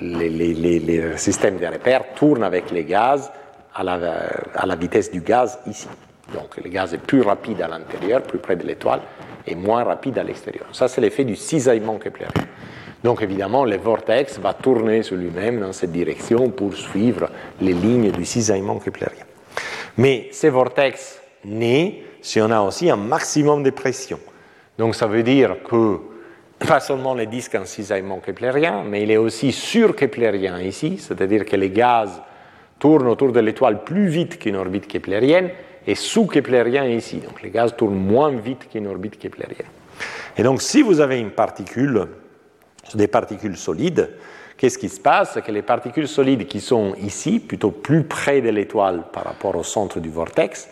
les systèmes de repères tournent avec le gaz à la vitesse du gaz ici. Donc, le gaz est plus rapide à l'intérieur, plus près de l'étoile, et moins rapide à l'extérieur. Ça, c'est l'effet du cisaillement keplérien. Donc, évidemment, le vortex va tourner sur lui-même dans cette direction pour suivre les lignes du cisaillement keplérien. Mais ce vortex naît si on a aussi un maximum de pression. Donc ça veut dire que, pas seulement le disque en cisaillement keplérien, mais il est aussi sur-keplérien ici, c'est-à-dire que les gaz tournent autour de l'étoile plus vite qu'une orbite keplérienne, et sous-keplérien ici. Donc les gaz tournent moins vite qu'une orbite keplérienne. Et donc si vous avez une particule, des particules solides, qu'est-ce qui se passe ? C'est que les particules solides qui sont ici, plutôt plus près de l'étoile par rapport au centre du vortex,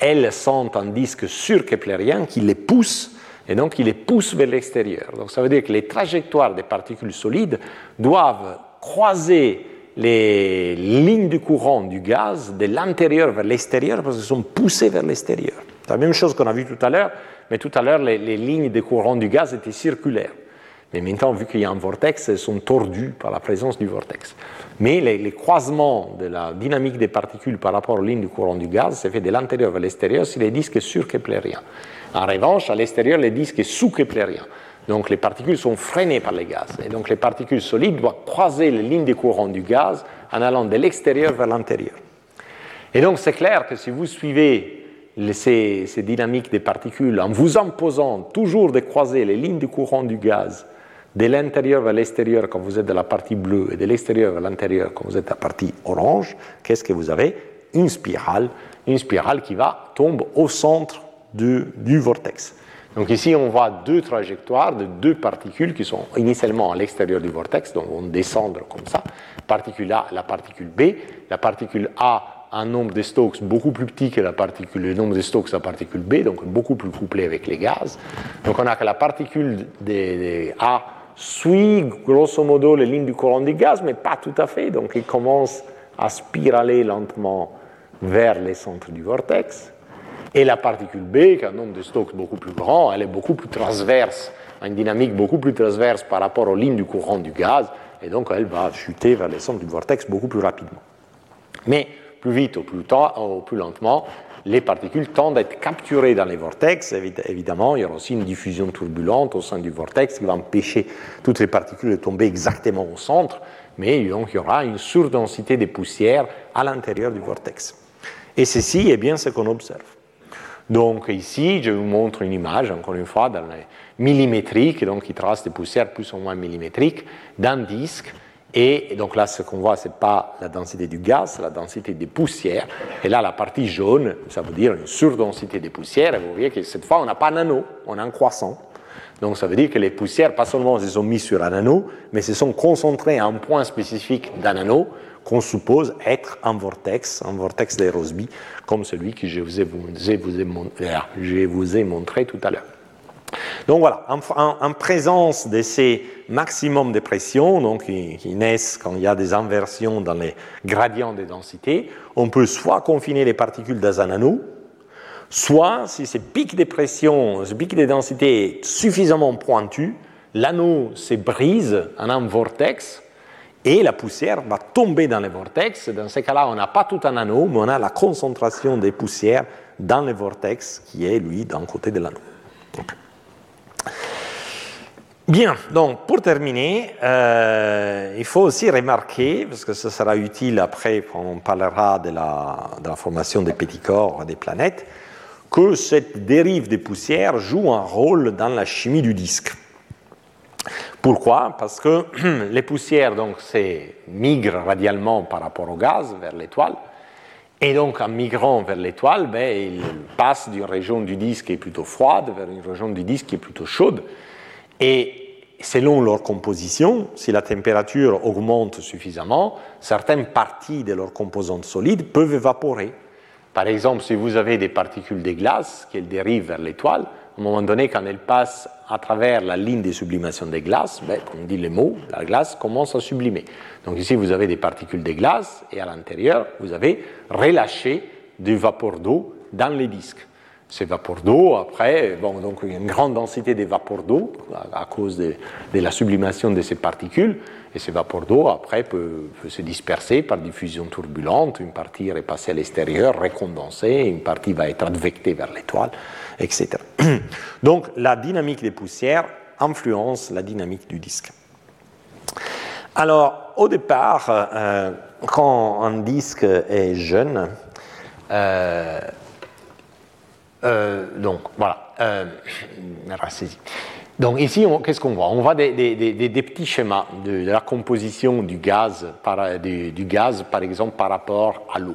elles sont un disque sur-keplérien qui les pousse, et donc qui les pousse vers l'extérieur. Donc ça veut dire que les trajectoires des particules solides doivent croiser les lignes du courant du gaz de l'intérieur vers l'extérieur parce qu'elles sont poussées vers l'extérieur. C'est la même chose qu'on a vu tout à l'heure, mais tout à l'heure les lignes de courant du gaz étaient circulaires. Mais maintenant, vu qu'il y a un vortex, elles sont tordues par la présence du vortex. Mais les croisements de la dynamique des particules par rapport aux lignes du courant du gaz se fait de l'intérieur vers l'extérieur si les disques sont sur-keplériens. En revanche, à l'extérieur, les disques sont sous-keplériens. Donc les particules sont freinées par les gaz. Et donc les particules solides doivent croiser les lignes du courant du gaz en allant de l'extérieur vers l'intérieur. Et donc c'est clair que si vous suivez ces dynamiques des particules en vous imposant toujours de croiser les lignes du courant du gaz de l'intérieur vers l'extérieur quand vous êtes de la partie bleue et de l'extérieur vers l'intérieur quand vous êtes de la partie orange, qu'est-ce que vous avez ? Une spirale qui tombe au centre du vortex. Donc ici, on voit deux trajectoires de deux particules qui sont initialement à l'extérieur du vortex, donc vont descendre comme ça, particule A, la particule B, la particule A un nombre de Stokes beaucoup plus petit que le nombre de Stokes de la particule B, donc beaucoup plus couplé avec les gaz. Donc on a que la particule A suit grosso modo les lignes du courant du gaz, mais pas tout à fait, donc il commence à spiraler lentement vers les centres du vortex. Et la particule B, qui a un nombre de Stokes beaucoup plus grand, elle est beaucoup plus transverse, a une dynamique beaucoup plus transverse par rapport aux lignes du courant du gaz, et donc elle va chuter vers les centres du vortex beaucoup plus rapidement. Mais plus vite ou plus lentement, les particules tendent à être capturées dans les vortex. Évidemment, il y aura aussi une diffusion turbulente au sein du vortex qui va empêcher toutes les particules de tomber exactement au centre, mais donc, il y aura une surdensité des poussières à l'intérieur du vortex. Et ceci est bien ce qu'on observe. Donc ici, je vous montre une image, encore une fois, dans les millimétriques, donc qui trace des poussières plus ou moins millimétriques, d'un disque. Et donc là, ce qu'on voit, ce n'est pas la densité du gaz, c'est la densité des poussières. Et là, la partie jaune, ça veut dire une surdensité des poussières. Et vous voyez que cette fois, on n'a pas un anneau, on a un croissant. Donc ça veut dire que les poussières, pas seulement se sont mises sur un anneau, mais se sont concentrées à un point spécifique d'un anneau qu'on suppose être un vortex de Rossby, comme celui que je vous ai montré tout à l'heure. Donc voilà, en présence de ces maximums de pression, donc qui naissent quand il y a des inversions dans les gradients de densité, on peut soit confiner les particules dans un anneau, soit, si ce pic de pression, ce pic de densité est suffisamment pointu, l'anneau se brise en un vortex et la poussière va tomber dans le vortex. Dans ce cas-là, on n'a pas tout un anneau, mais on a la concentration des poussières dans le vortex qui est, lui, d'un côté de l'anneau. Okay. Bien, donc pour terminer, il faut aussi remarquer, parce que ce sera utile après quand on parlera de la formation des petits corps des planètes, que cette dérive des poussières joue un rôle dans la chimie du disque. Pourquoi ? Parce que les poussières donc, migrent radialement par rapport au gaz vers l'étoile, et donc en migrant vers l'étoile, ils passent d'une région du disque qui est plutôt froide vers une région du disque qui est plutôt chaude, et selon leur composition, si la température augmente suffisamment, certaines parties de leurs composantes solides peuvent évaporer. Par exemple, si vous avez des particules de glace qui dérivent vers l'étoile, à un moment donné, quand elles passent à travers la ligne de sublimation des glaces, comme dit le mot, la glace commence à sublimer. Donc ici, vous avez des particules de glace et à l'intérieur, vous avez relâché du vapeur d'eau dans les disques. Ces vapeurs d'eau, après, donc une grande densité de vapeurs d'eau à cause de la sublimation de ces particules. Et ces vapeurs d'eau, après, peuvent se disperser par diffusion turbulente. Une partie est passée à l'extérieur, recondensée, une partie va être advectée vers l'étoile, etc. Donc, la dynamique des poussières influence la dynamique du disque. Alors, au départ, quand un disque est jeune, donc voilà. Donc ici, qu'est-ce qu'on voit ? On voit des petits schémas de la composition du gaz, par exemple, par rapport à l'eau,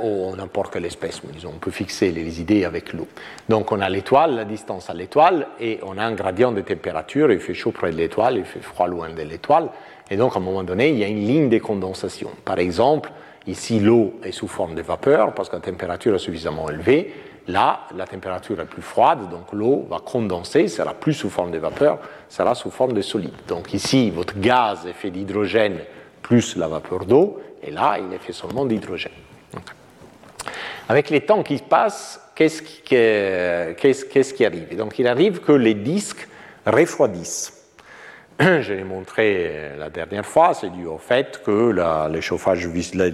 ou n'importe quelle espèce. Disons, on peut fixer les idées avec l'eau. Donc on a l'étoile, la distance à l'étoile, et on a un gradient de température. Il fait chaud près de l'étoile, il fait froid loin de l'étoile. Et donc à un moment donné, il y a une ligne de condensation. Par exemple, ici, l'eau est sous forme de vapeur parce que la température est suffisamment élevée. Là, la température est plus froide, donc l'eau va condenser, sera plus sous forme de vapeur, sera sous forme de solide. Donc ici, votre gaz est fait d'hydrogène plus la vapeur d'eau, et là, il est fait seulement d'hydrogène. Okay. Avec les temps qui passent, qu'est-ce qui arrive ? Donc, il arrive que les disques refroidissent. Je l'ai montré la dernière fois, c'est dû au fait que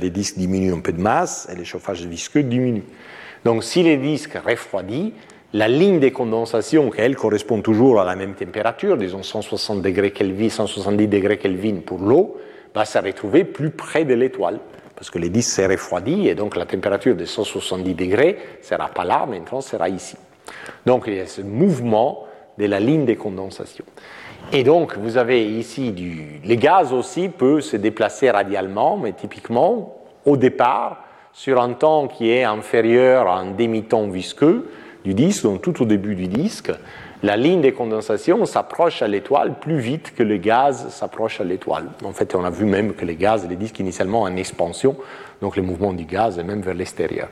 les disques diminuent un peu de masse et le chauffage visqueux diminue. Donc si les disques refroidissent, la ligne de condensation, qu'elle correspond toujours à la même température, disons 160 degrés Kelvin, 170 degrés Kelvin pour l'eau, va se retrouver plus près de l'étoile, parce que les disques se refroidissent et donc la température de 170 degrés ne sera pas là, mais maintenant sera ici. Donc il y a ce mouvement de la ligne de condensation. Et donc, vous avez ici les gaz aussi peuvent se déplacer radialement, mais typiquement, au départ, sur un temps qui est inférieur à un demi-temps visqueux du disque, donc tout au début du disque, la ligne de condensation s'approche à l'étoile plus vite que le gaz s'approche à l'étoile. En fait, on a vu même que les disques initialement en expansion, donc le mouvement du gaz est même vers l'extérieur.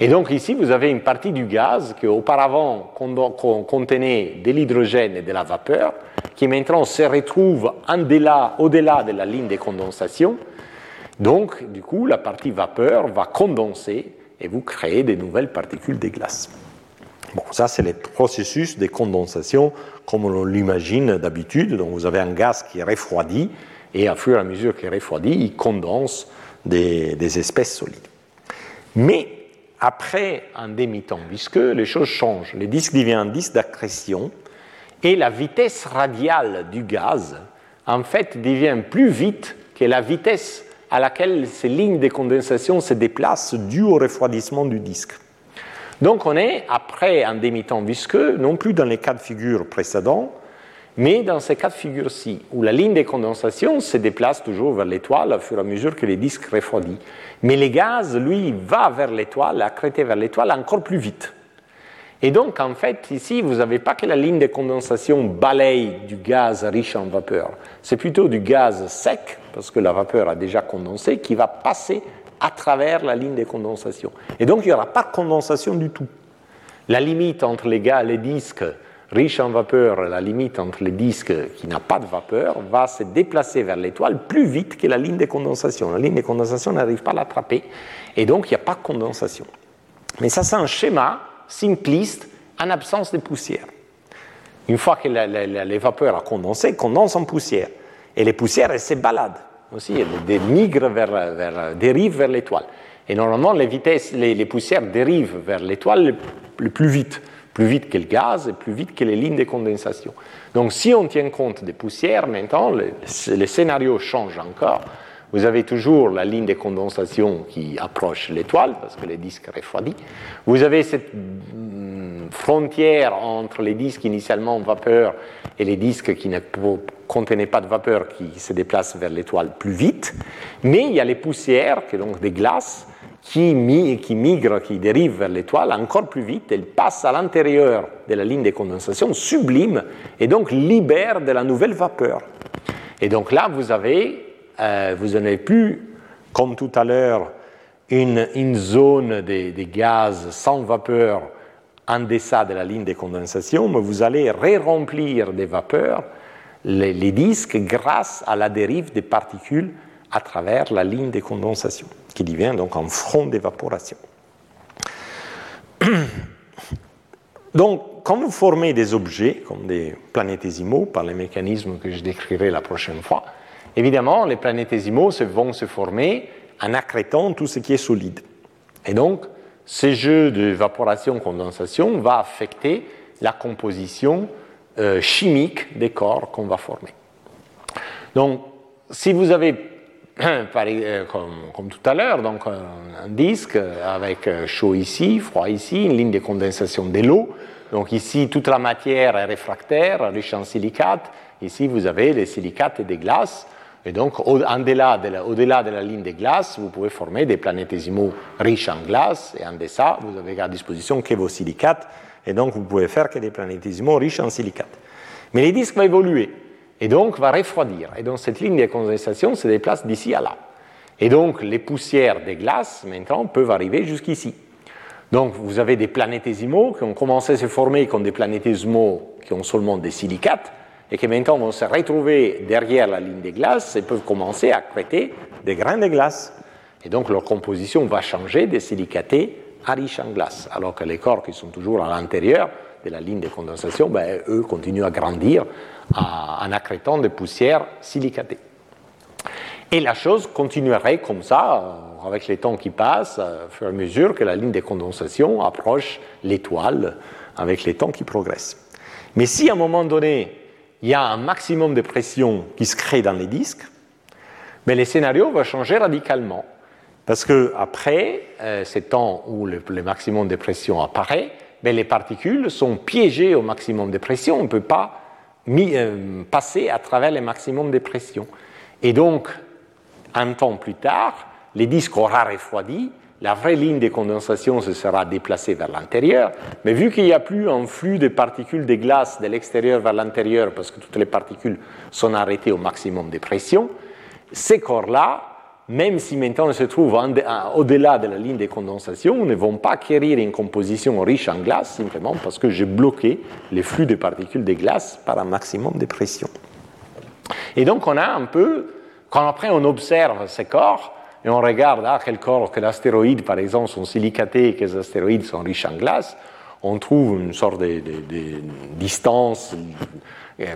Et donc ici, vous avez une partie du gaz qui auparavant contenait de l'hydrogène et de la vapeur, qui maintenant se retrouve au-delà de la ligne de condensation. Donc, du coup, la partie vapeur va condenser et vous créez des nouvelles particules de glace. Bon, ça, c'est le processus de condensation comme on l'imagine d'habitude. Donc, vous avez un gaz qui refroidit et, au fur et à mesure qu'il refroidit, il condense des espèces solides. Mais, après un demi-temps visqueux, les choses changent. Les disques deviennent un disque d'accrétion et la vitesse radiale du gaz en fait, devient plus vite que la vitesse à laquelle ces lignes de condensation se déplacent due au refroidissement du disque. Donc on est, après un demi-temps visqueux, non plus dans les cas de figure précédents, mais dans ces cas de figure-ci, où la ligne de condensation se déplace toujours vers l'étoile au fur et à mesure que le disque refroidit. Mais le gaz, lui, va vers l'étoile, accrété vers l'étoile encore plus vite. Et donc, en fait, ici, vous n'avez pas que la ligne de condensation balaye du gaz riche en vapeur. C'est plutôt du gaz sec, parce que la vapeur a déjà condensé, qui va passer à travers la ligne de condensation. Et donc, il n'y aura pas de condensation du tout. La limite entre les disques riches en vapeur, la limite entre les disques qui n'ont pas de vapeur, va se déplacer vers l'étoile plus vite que la ligne de condensation. La ligne de condensation n'arrive pas à l'attraper, et donc il n'y a pas de condensation. Mais ça, c'est un schéma simpliste en absence de poussière. Une fois que les vapeurs ont condensé, condensent en poussière. Et les poussières, elles se baladent aussi, elles migrent dérivent vers l'étoile. Et normalement, les poussières dérivent vers l'étoile le plus vite. Plus vite que le gaz et plus vite que les lignes de condensation. Donc, si on tient compte des poussières, maintenant, le scénario change encore. Vous avez toujours la ligne de condensation qui approche l'étoile, parce que les disques refroidissent. Vous avez cette frontière entre les disques initialement en vapeur et les disques qui ne contenaient pas de vapeur qui se déplacent vers l'étoile plus vite. Mais il y a les poussières, qui sont donc des glaces, qui migrent, qui dérivent vers l'étoile encore plus vite, elle passe à l'intérieur de la ligne de condensation, sublime, et donc libère de la nouvelle vapeur. Et donc là, vous n'avez plus, comme tout à l'heure, une zone de gaz sans vapeur en deçà de la ligne de condensation, mais vous allez ré-remplir des vapeurs les disques grâce à la dérive des particules à travers la ligne de condensation, qui devient donc un front d'évaporation. Donc, quand vous formez des objets, comme des planétésimaux, par les mécanismes que je décrirai la prochaine fois, évidemment, les planétésimaux vont se former en accrétant tout ce qui est solide. Et donc, ce jeu d'évaporation-condensation va affecter la composition chimique des corps qu'on va former. Donc, si vous avez, comme tout à l'heure, donc un disque avec chaud ici, froid ici, une ligne de condensation de l'eau. Donc ici, toute la matière est réfractaire, riche en silicates. Ici, vous avez les silicates et des glaces. Et donc, au-delà de la ligne des glaces, vous pouvez former des planétésimaux riches en glace. Et en deçà, vous avez à disposition que vos silicates. Et donc, vous pouvez faire que des planétésimaux riches en silicates. Mais les disques vont évoluer. Et donc, va refroidir. Et donc, cette ligne de condensation se déplace d'ici à là. Et donc, les poussières des glaces, maintenant, peuvent arriver jusqu'ici. Donc, vous avez des planétésimaux qui ont commencé à se former comme des planétésimaux qui ont seulement des silicates et qui, maintenant, vont se retrouver derrière la ligne des glaces et peuvent commencer à accréter des grains de glace. Et donc, leur composition va changer des silicatés à riches en glace, alors que les corps qui sont toujours à l'intérieur de la ligne de condensation, eux continuent à grandir en accrétant des poussières silicatées. Et la chose continuerait comme ça, avec les temps qui passent, au fur et à mesure que la ligne de condensation approche l'étoile, avec les temps qui progressent. Mais si à un moment donné, il y a un maximum de pression qui se crée dans les disques, le scénario va changer radicalement. Parce qu'après ces temps où le maximum de pression apparaît, les particules sont piégées au maximum de pression, on ne peut pas passer à travers le maximum de pression. Et donc, un temps plus tard, les disques auront refroidi, la vraie ligne de condensation se sera déplacée vers l'intérieur, mais vu qu'il n'y a plus un flux de particules de glace de l'extérieur vers l'intérieur, parce que toutes les particules sont arrêtées au maximum de pression, ces corps-là, même si maintenant ils se trouvent au-delà de la ligne de condensation, ne vont pas acquérir une composition riche en glace, simplement parce que j'ai bloqué les flux de particules de glace par un maximum de pression. Et donc on a un peu, quand après on observe ces corps, et on regarde quels corps que l'astéroïde par exemple sont silicatés et que les astéroïdes sont riches en glace, on trouve une sorte de distance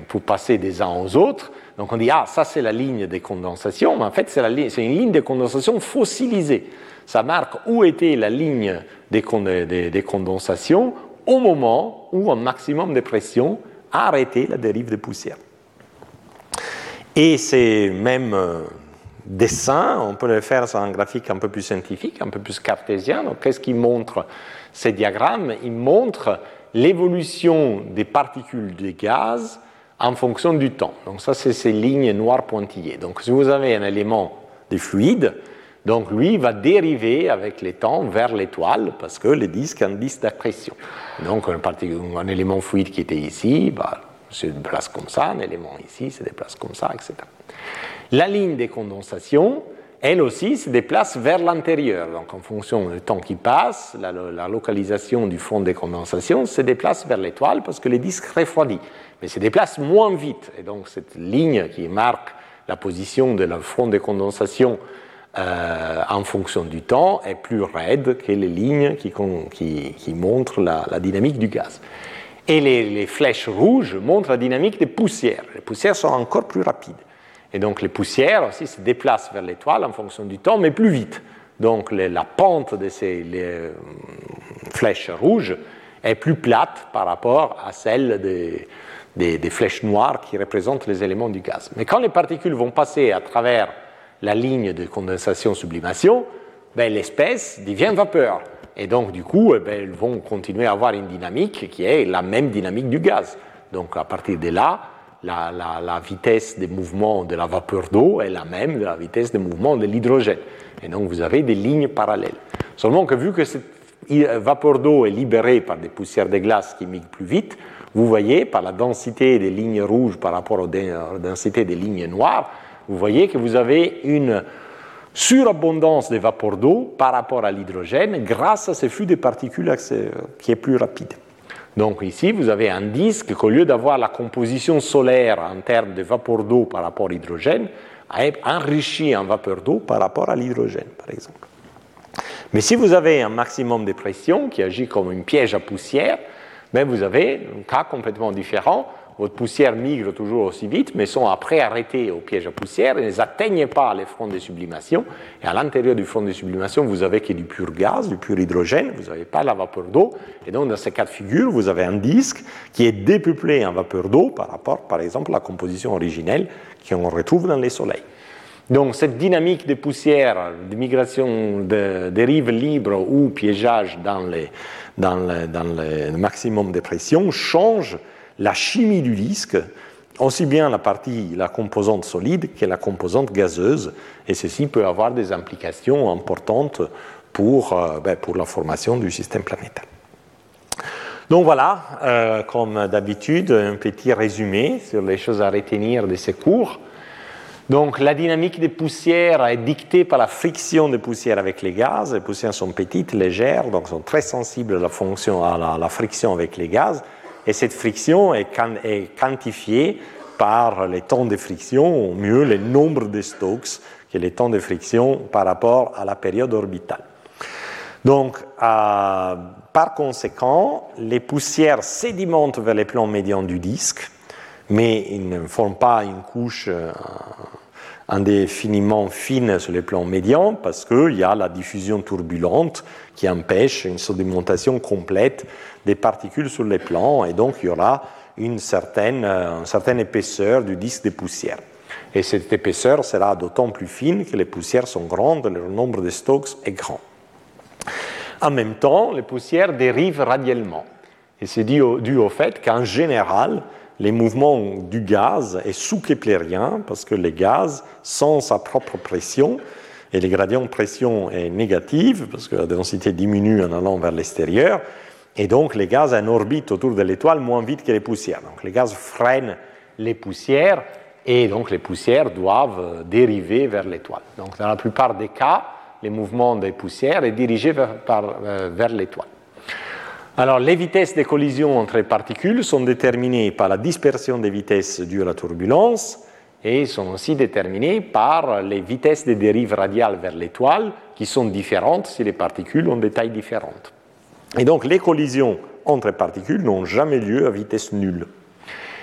pour passer des uns aux autres. Donc on dit, ça c'est la ligne de condensation, mais en fait c'est une ligne de condensation fossilisée. Ça marque où était la ligne de condensation au moment où un maximum de pression a arrêté la dérive de poussière. Et ces mêmes dessins, on peut les faire sur un graphique un peu plus scientifique, un peu plus cartésien. Donc, qu'est-ce qui montre ces diagrammes? Ils montrent l'évolution des particules de gaz en fonction du temps. Donc, ça, c'est ces lignes noires pointillées. Donc, si vous avez un élément de fluide, donc lui va dériver avec les temps vers l'étoile parce que le disque indice d'accrétion. Donc, un élément fluide qui était ici, se déplace comme ça, un élément ici se déplace comme ça, etc. La ligne de condensation, elle aussi, se déplace vers l'intérieur. Donc, en fonction du temps qui passe, la localisation du fond de condensation se déplace vers l'étoile parce que le disque refroidit, mais se déplace moins vite. Et donc, cette ligne qui marque la position de la fond de condensation en fonction du temps est plus raide que les lignes qui montrent la dynamique du gaz. Et les flèches rouges montrent la dynamique des poussières. Les poussières sont encore plus rapides. Et donc les poussières aussi se déplacent vers l'étoile en fonction du temps, mais plus vite. Donc la pente de ces flèches rouges est plus plate par rapport à celle des flèches noires qui représentent les éléments du gaz. Mais quand les particules vont passer à travers la ligne de condensation-sublimation, l'espèce devient vapeur. Et donc, du coup, elles vont continuer à avoir une dynamique qui est la même dynamique du gaz. Donc, à partir de là, la vitesse des mouvements de la vapeur d'eau est la même de la vitesse des mouvements de l'hydrogène. Et donc, vous avez des lignes parallèles. Seulement que vu que cette vapeur d'eau est libérée par des poussières de glace qui migrent plus vite, vous voyez, par la densité des lignes rouges par rapport à la densité des lignes noires, vous voyez que vous avez une surabondance des vapeurs d'eau par rapport à l'hydrogène grâce à ce flux de particules qui est plus rapide. Donc ici, vous avez un disque qu'au lieu d'avoir la composition solaire en termes de vapeur d'eau par rapport à l'hydrogène, est enrichi en vapeur d'eau par rapport à l'hydrogène, par exemple. Mais si vous avez un maximum de pression qui agit comme une piège à poussière, vous avez un cas complètement différent. Votre poussière migre toujours aussi vite, mais sont après arrêtées au piège à poussière et n'atteignent pas les fronts de sublimation. Et à l'intérieur du front de sublimation, vous n'avez que du pur gaz, du pur hydrogène, vous n'avez pas la vapeur d'eau. Et donc, dans ces cas de figure, vous avez un disque qui est dépeuplé en vapeur d'eau par rapport, par exemple, à la composition originelle qu'on retrouve dans les soleils. Donc, cette dynamique de poussière, de migration de dérive libre ou piégeage dans le maximum de pression change la chimie du disque, aussi bien la composante solide que la composante gazeuse, et ceci peut avoir des implications importantes pour la formation du système planétaire. Donc voilà, comme d'habitude, un petit résumé sur les choses à retenir de ces cours. Donc la dynamique des poussières est dictée par la friction des poussières avec les gaz. Les poussières sont petites, légères, donc sont très sensibles à la friction avec les gaz. Et cette friction est quantifiée par les temps de friction, ou mieux, le nombre de Stokes, qui est le temps de friction par rapport à la période orbitale. Donc, par conséquent, les poussières sédimentent vers les plans médians du disque, mais ils ne forment pas une couche indéfiniment fine sur les plans médians, parce qu'il y a la diffusion turbulente qui empêche une sédimentation complète des particules sur les plans, et donc il y aura une certaine épaisseur du disque des poussières. Et cette épaisseur sera d'autant plus fine que les poussières sont grandes, le nombre de Stokes est grand. En même temps, les poussières dérivent radialement. Et c'est dû au fait qu'en général, les mouvements du gaz est sous-keplérien, parce que le gaz sent sa propre pression, et le gradient de pression est négatif, parce que la densité diminue en allant vers l'extérieur, et donc les gaz en orbite autour de l'étoile moins vite que les poussières. Donc les gaz freinent les poussières, et donc les poussières doivent dériver vers l'étoile. Donc dans la plupart des cas, les mouvements des poussières sont dirigés vers l'étoile. Alors, les vitesses de collision entre les particules sont déterminées par la dispersion des vitesses dues à la turbulence et sont aussi déterminées par les vitesses de dérive radiale vers l'étoile qui sont différentes si les particules ont des tailles différentes. Et donc, les collisions entre les particules n'ont jamais lieu à vitesse nulle.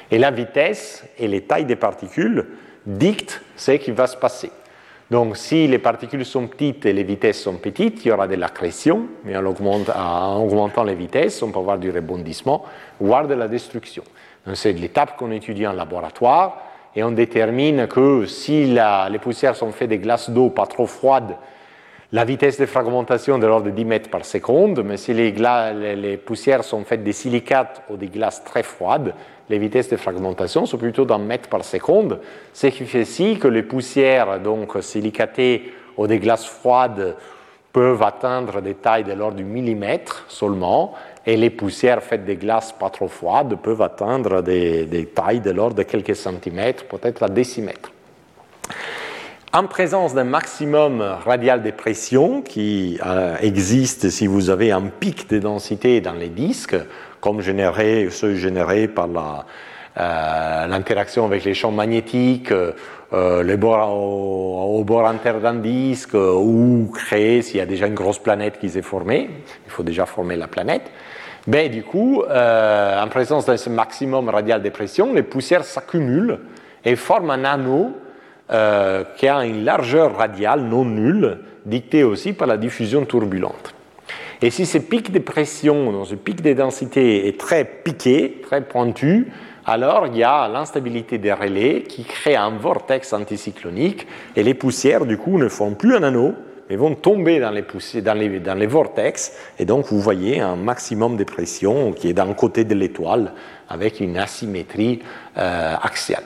Et la vitesse et les tailles des particules dictent ce qui va se passer. Donc, si les particules sont petites et les vitesses sont petites, il y aura de l'accrétion, mais en augmentant les vitesses, on peut avoir du rebondissement, voire de la destruction. Donc, c'est l'étape qu'on étudie en laboratoire, et on détermine que si les poussières sont faites de glaces d'eau pas trop froides, la vitesse de fragmentation est de l'ordre de 10 mètres par seconde, mais si les poussières sont faites de silicates ou de glaces très froides, les vitesses de fragmentation sont plutôt d'un mètre par seconde, ce qui fait si que les poussières donc, silicatées ou des glaces froides peuvent atteindre des tailles de l'ordre du millimètre seulement, et les poussières faites de glaces pas trop froides peuvent atteindre des tailles de l'ordre de quelques centimètres, peut-être à décimètres. En présence d'un maximum radial de pression qui existe si vous avez un pic de densité dans les disques, comme ceux générés par l'interaction avec les champs magnétiques, au bord interne d'un disque, ou créés s'il y a déjà une grosse planète qui s'est formée, il faut déjà former la planète. Mais du coup, en présence de ce maximum radial de pression, les poussières s'accumulent et forment un anneau qui a une largeur radiale non nulle, dictée aussi par la diffusion turbulente. Et si ce pic de pression, donc ce pic de densité est très piqué, très pointu, alors il y a l'instabilité des relais qui crée un vortex anticyclonique et les poussières, du coup, ne forment plus un anneau, mais vont tomber dans les vortex. Et donc, vous voyez un maximum de pression qui est d'un côté de l'étoile avec une asymétrie axiale.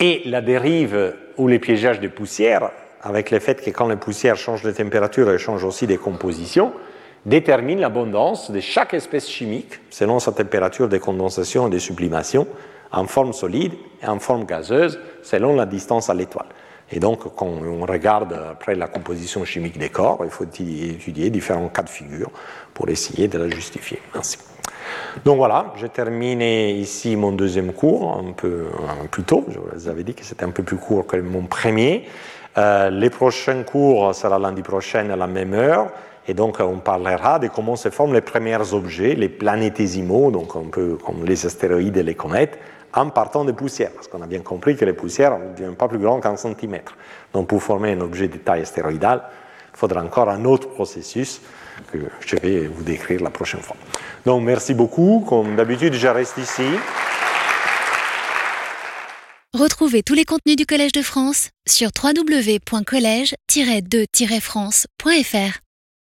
Et la dérive ou les piégeages de poussière, avec le fait que quand les poussières changent de température, elles changent aussi de composition, détermine l'abondance de chaque espèce chimique selon sa température de condensation et de sublimation en forme solide et en forme gazeuse selon la distance à l'étoile. Et donc, quand on regarde après la composition chimique des corps, il faut étudier différents cas de figure pour essayer de la justifier. Merci. Donc voilà, j'ai terminé ici mon deuxième cours, un peu plus tôt, je vous avais dit que c'était un peu plus court que mon premier. Les prochains cours seront lundi prochain à la même heure, et donc on parlera de comment se forment les premiers objets, les planétésimaux, donc un peu comme les astéroïdes et les comètes, en partant des poussières, parce qu'on a bien compris que les poussières ne deviennent pas plus grandes qu'un centimètre. Donc pour former un objet de taille astéroïdale, il faudra encore un autre processus que je vais vous décrire la prochaine fois. Donc merci beaucoup, comme d'habitude je reste ici. Retrouvez tous les contenus du Collège de France sur www.college-2-france.fr.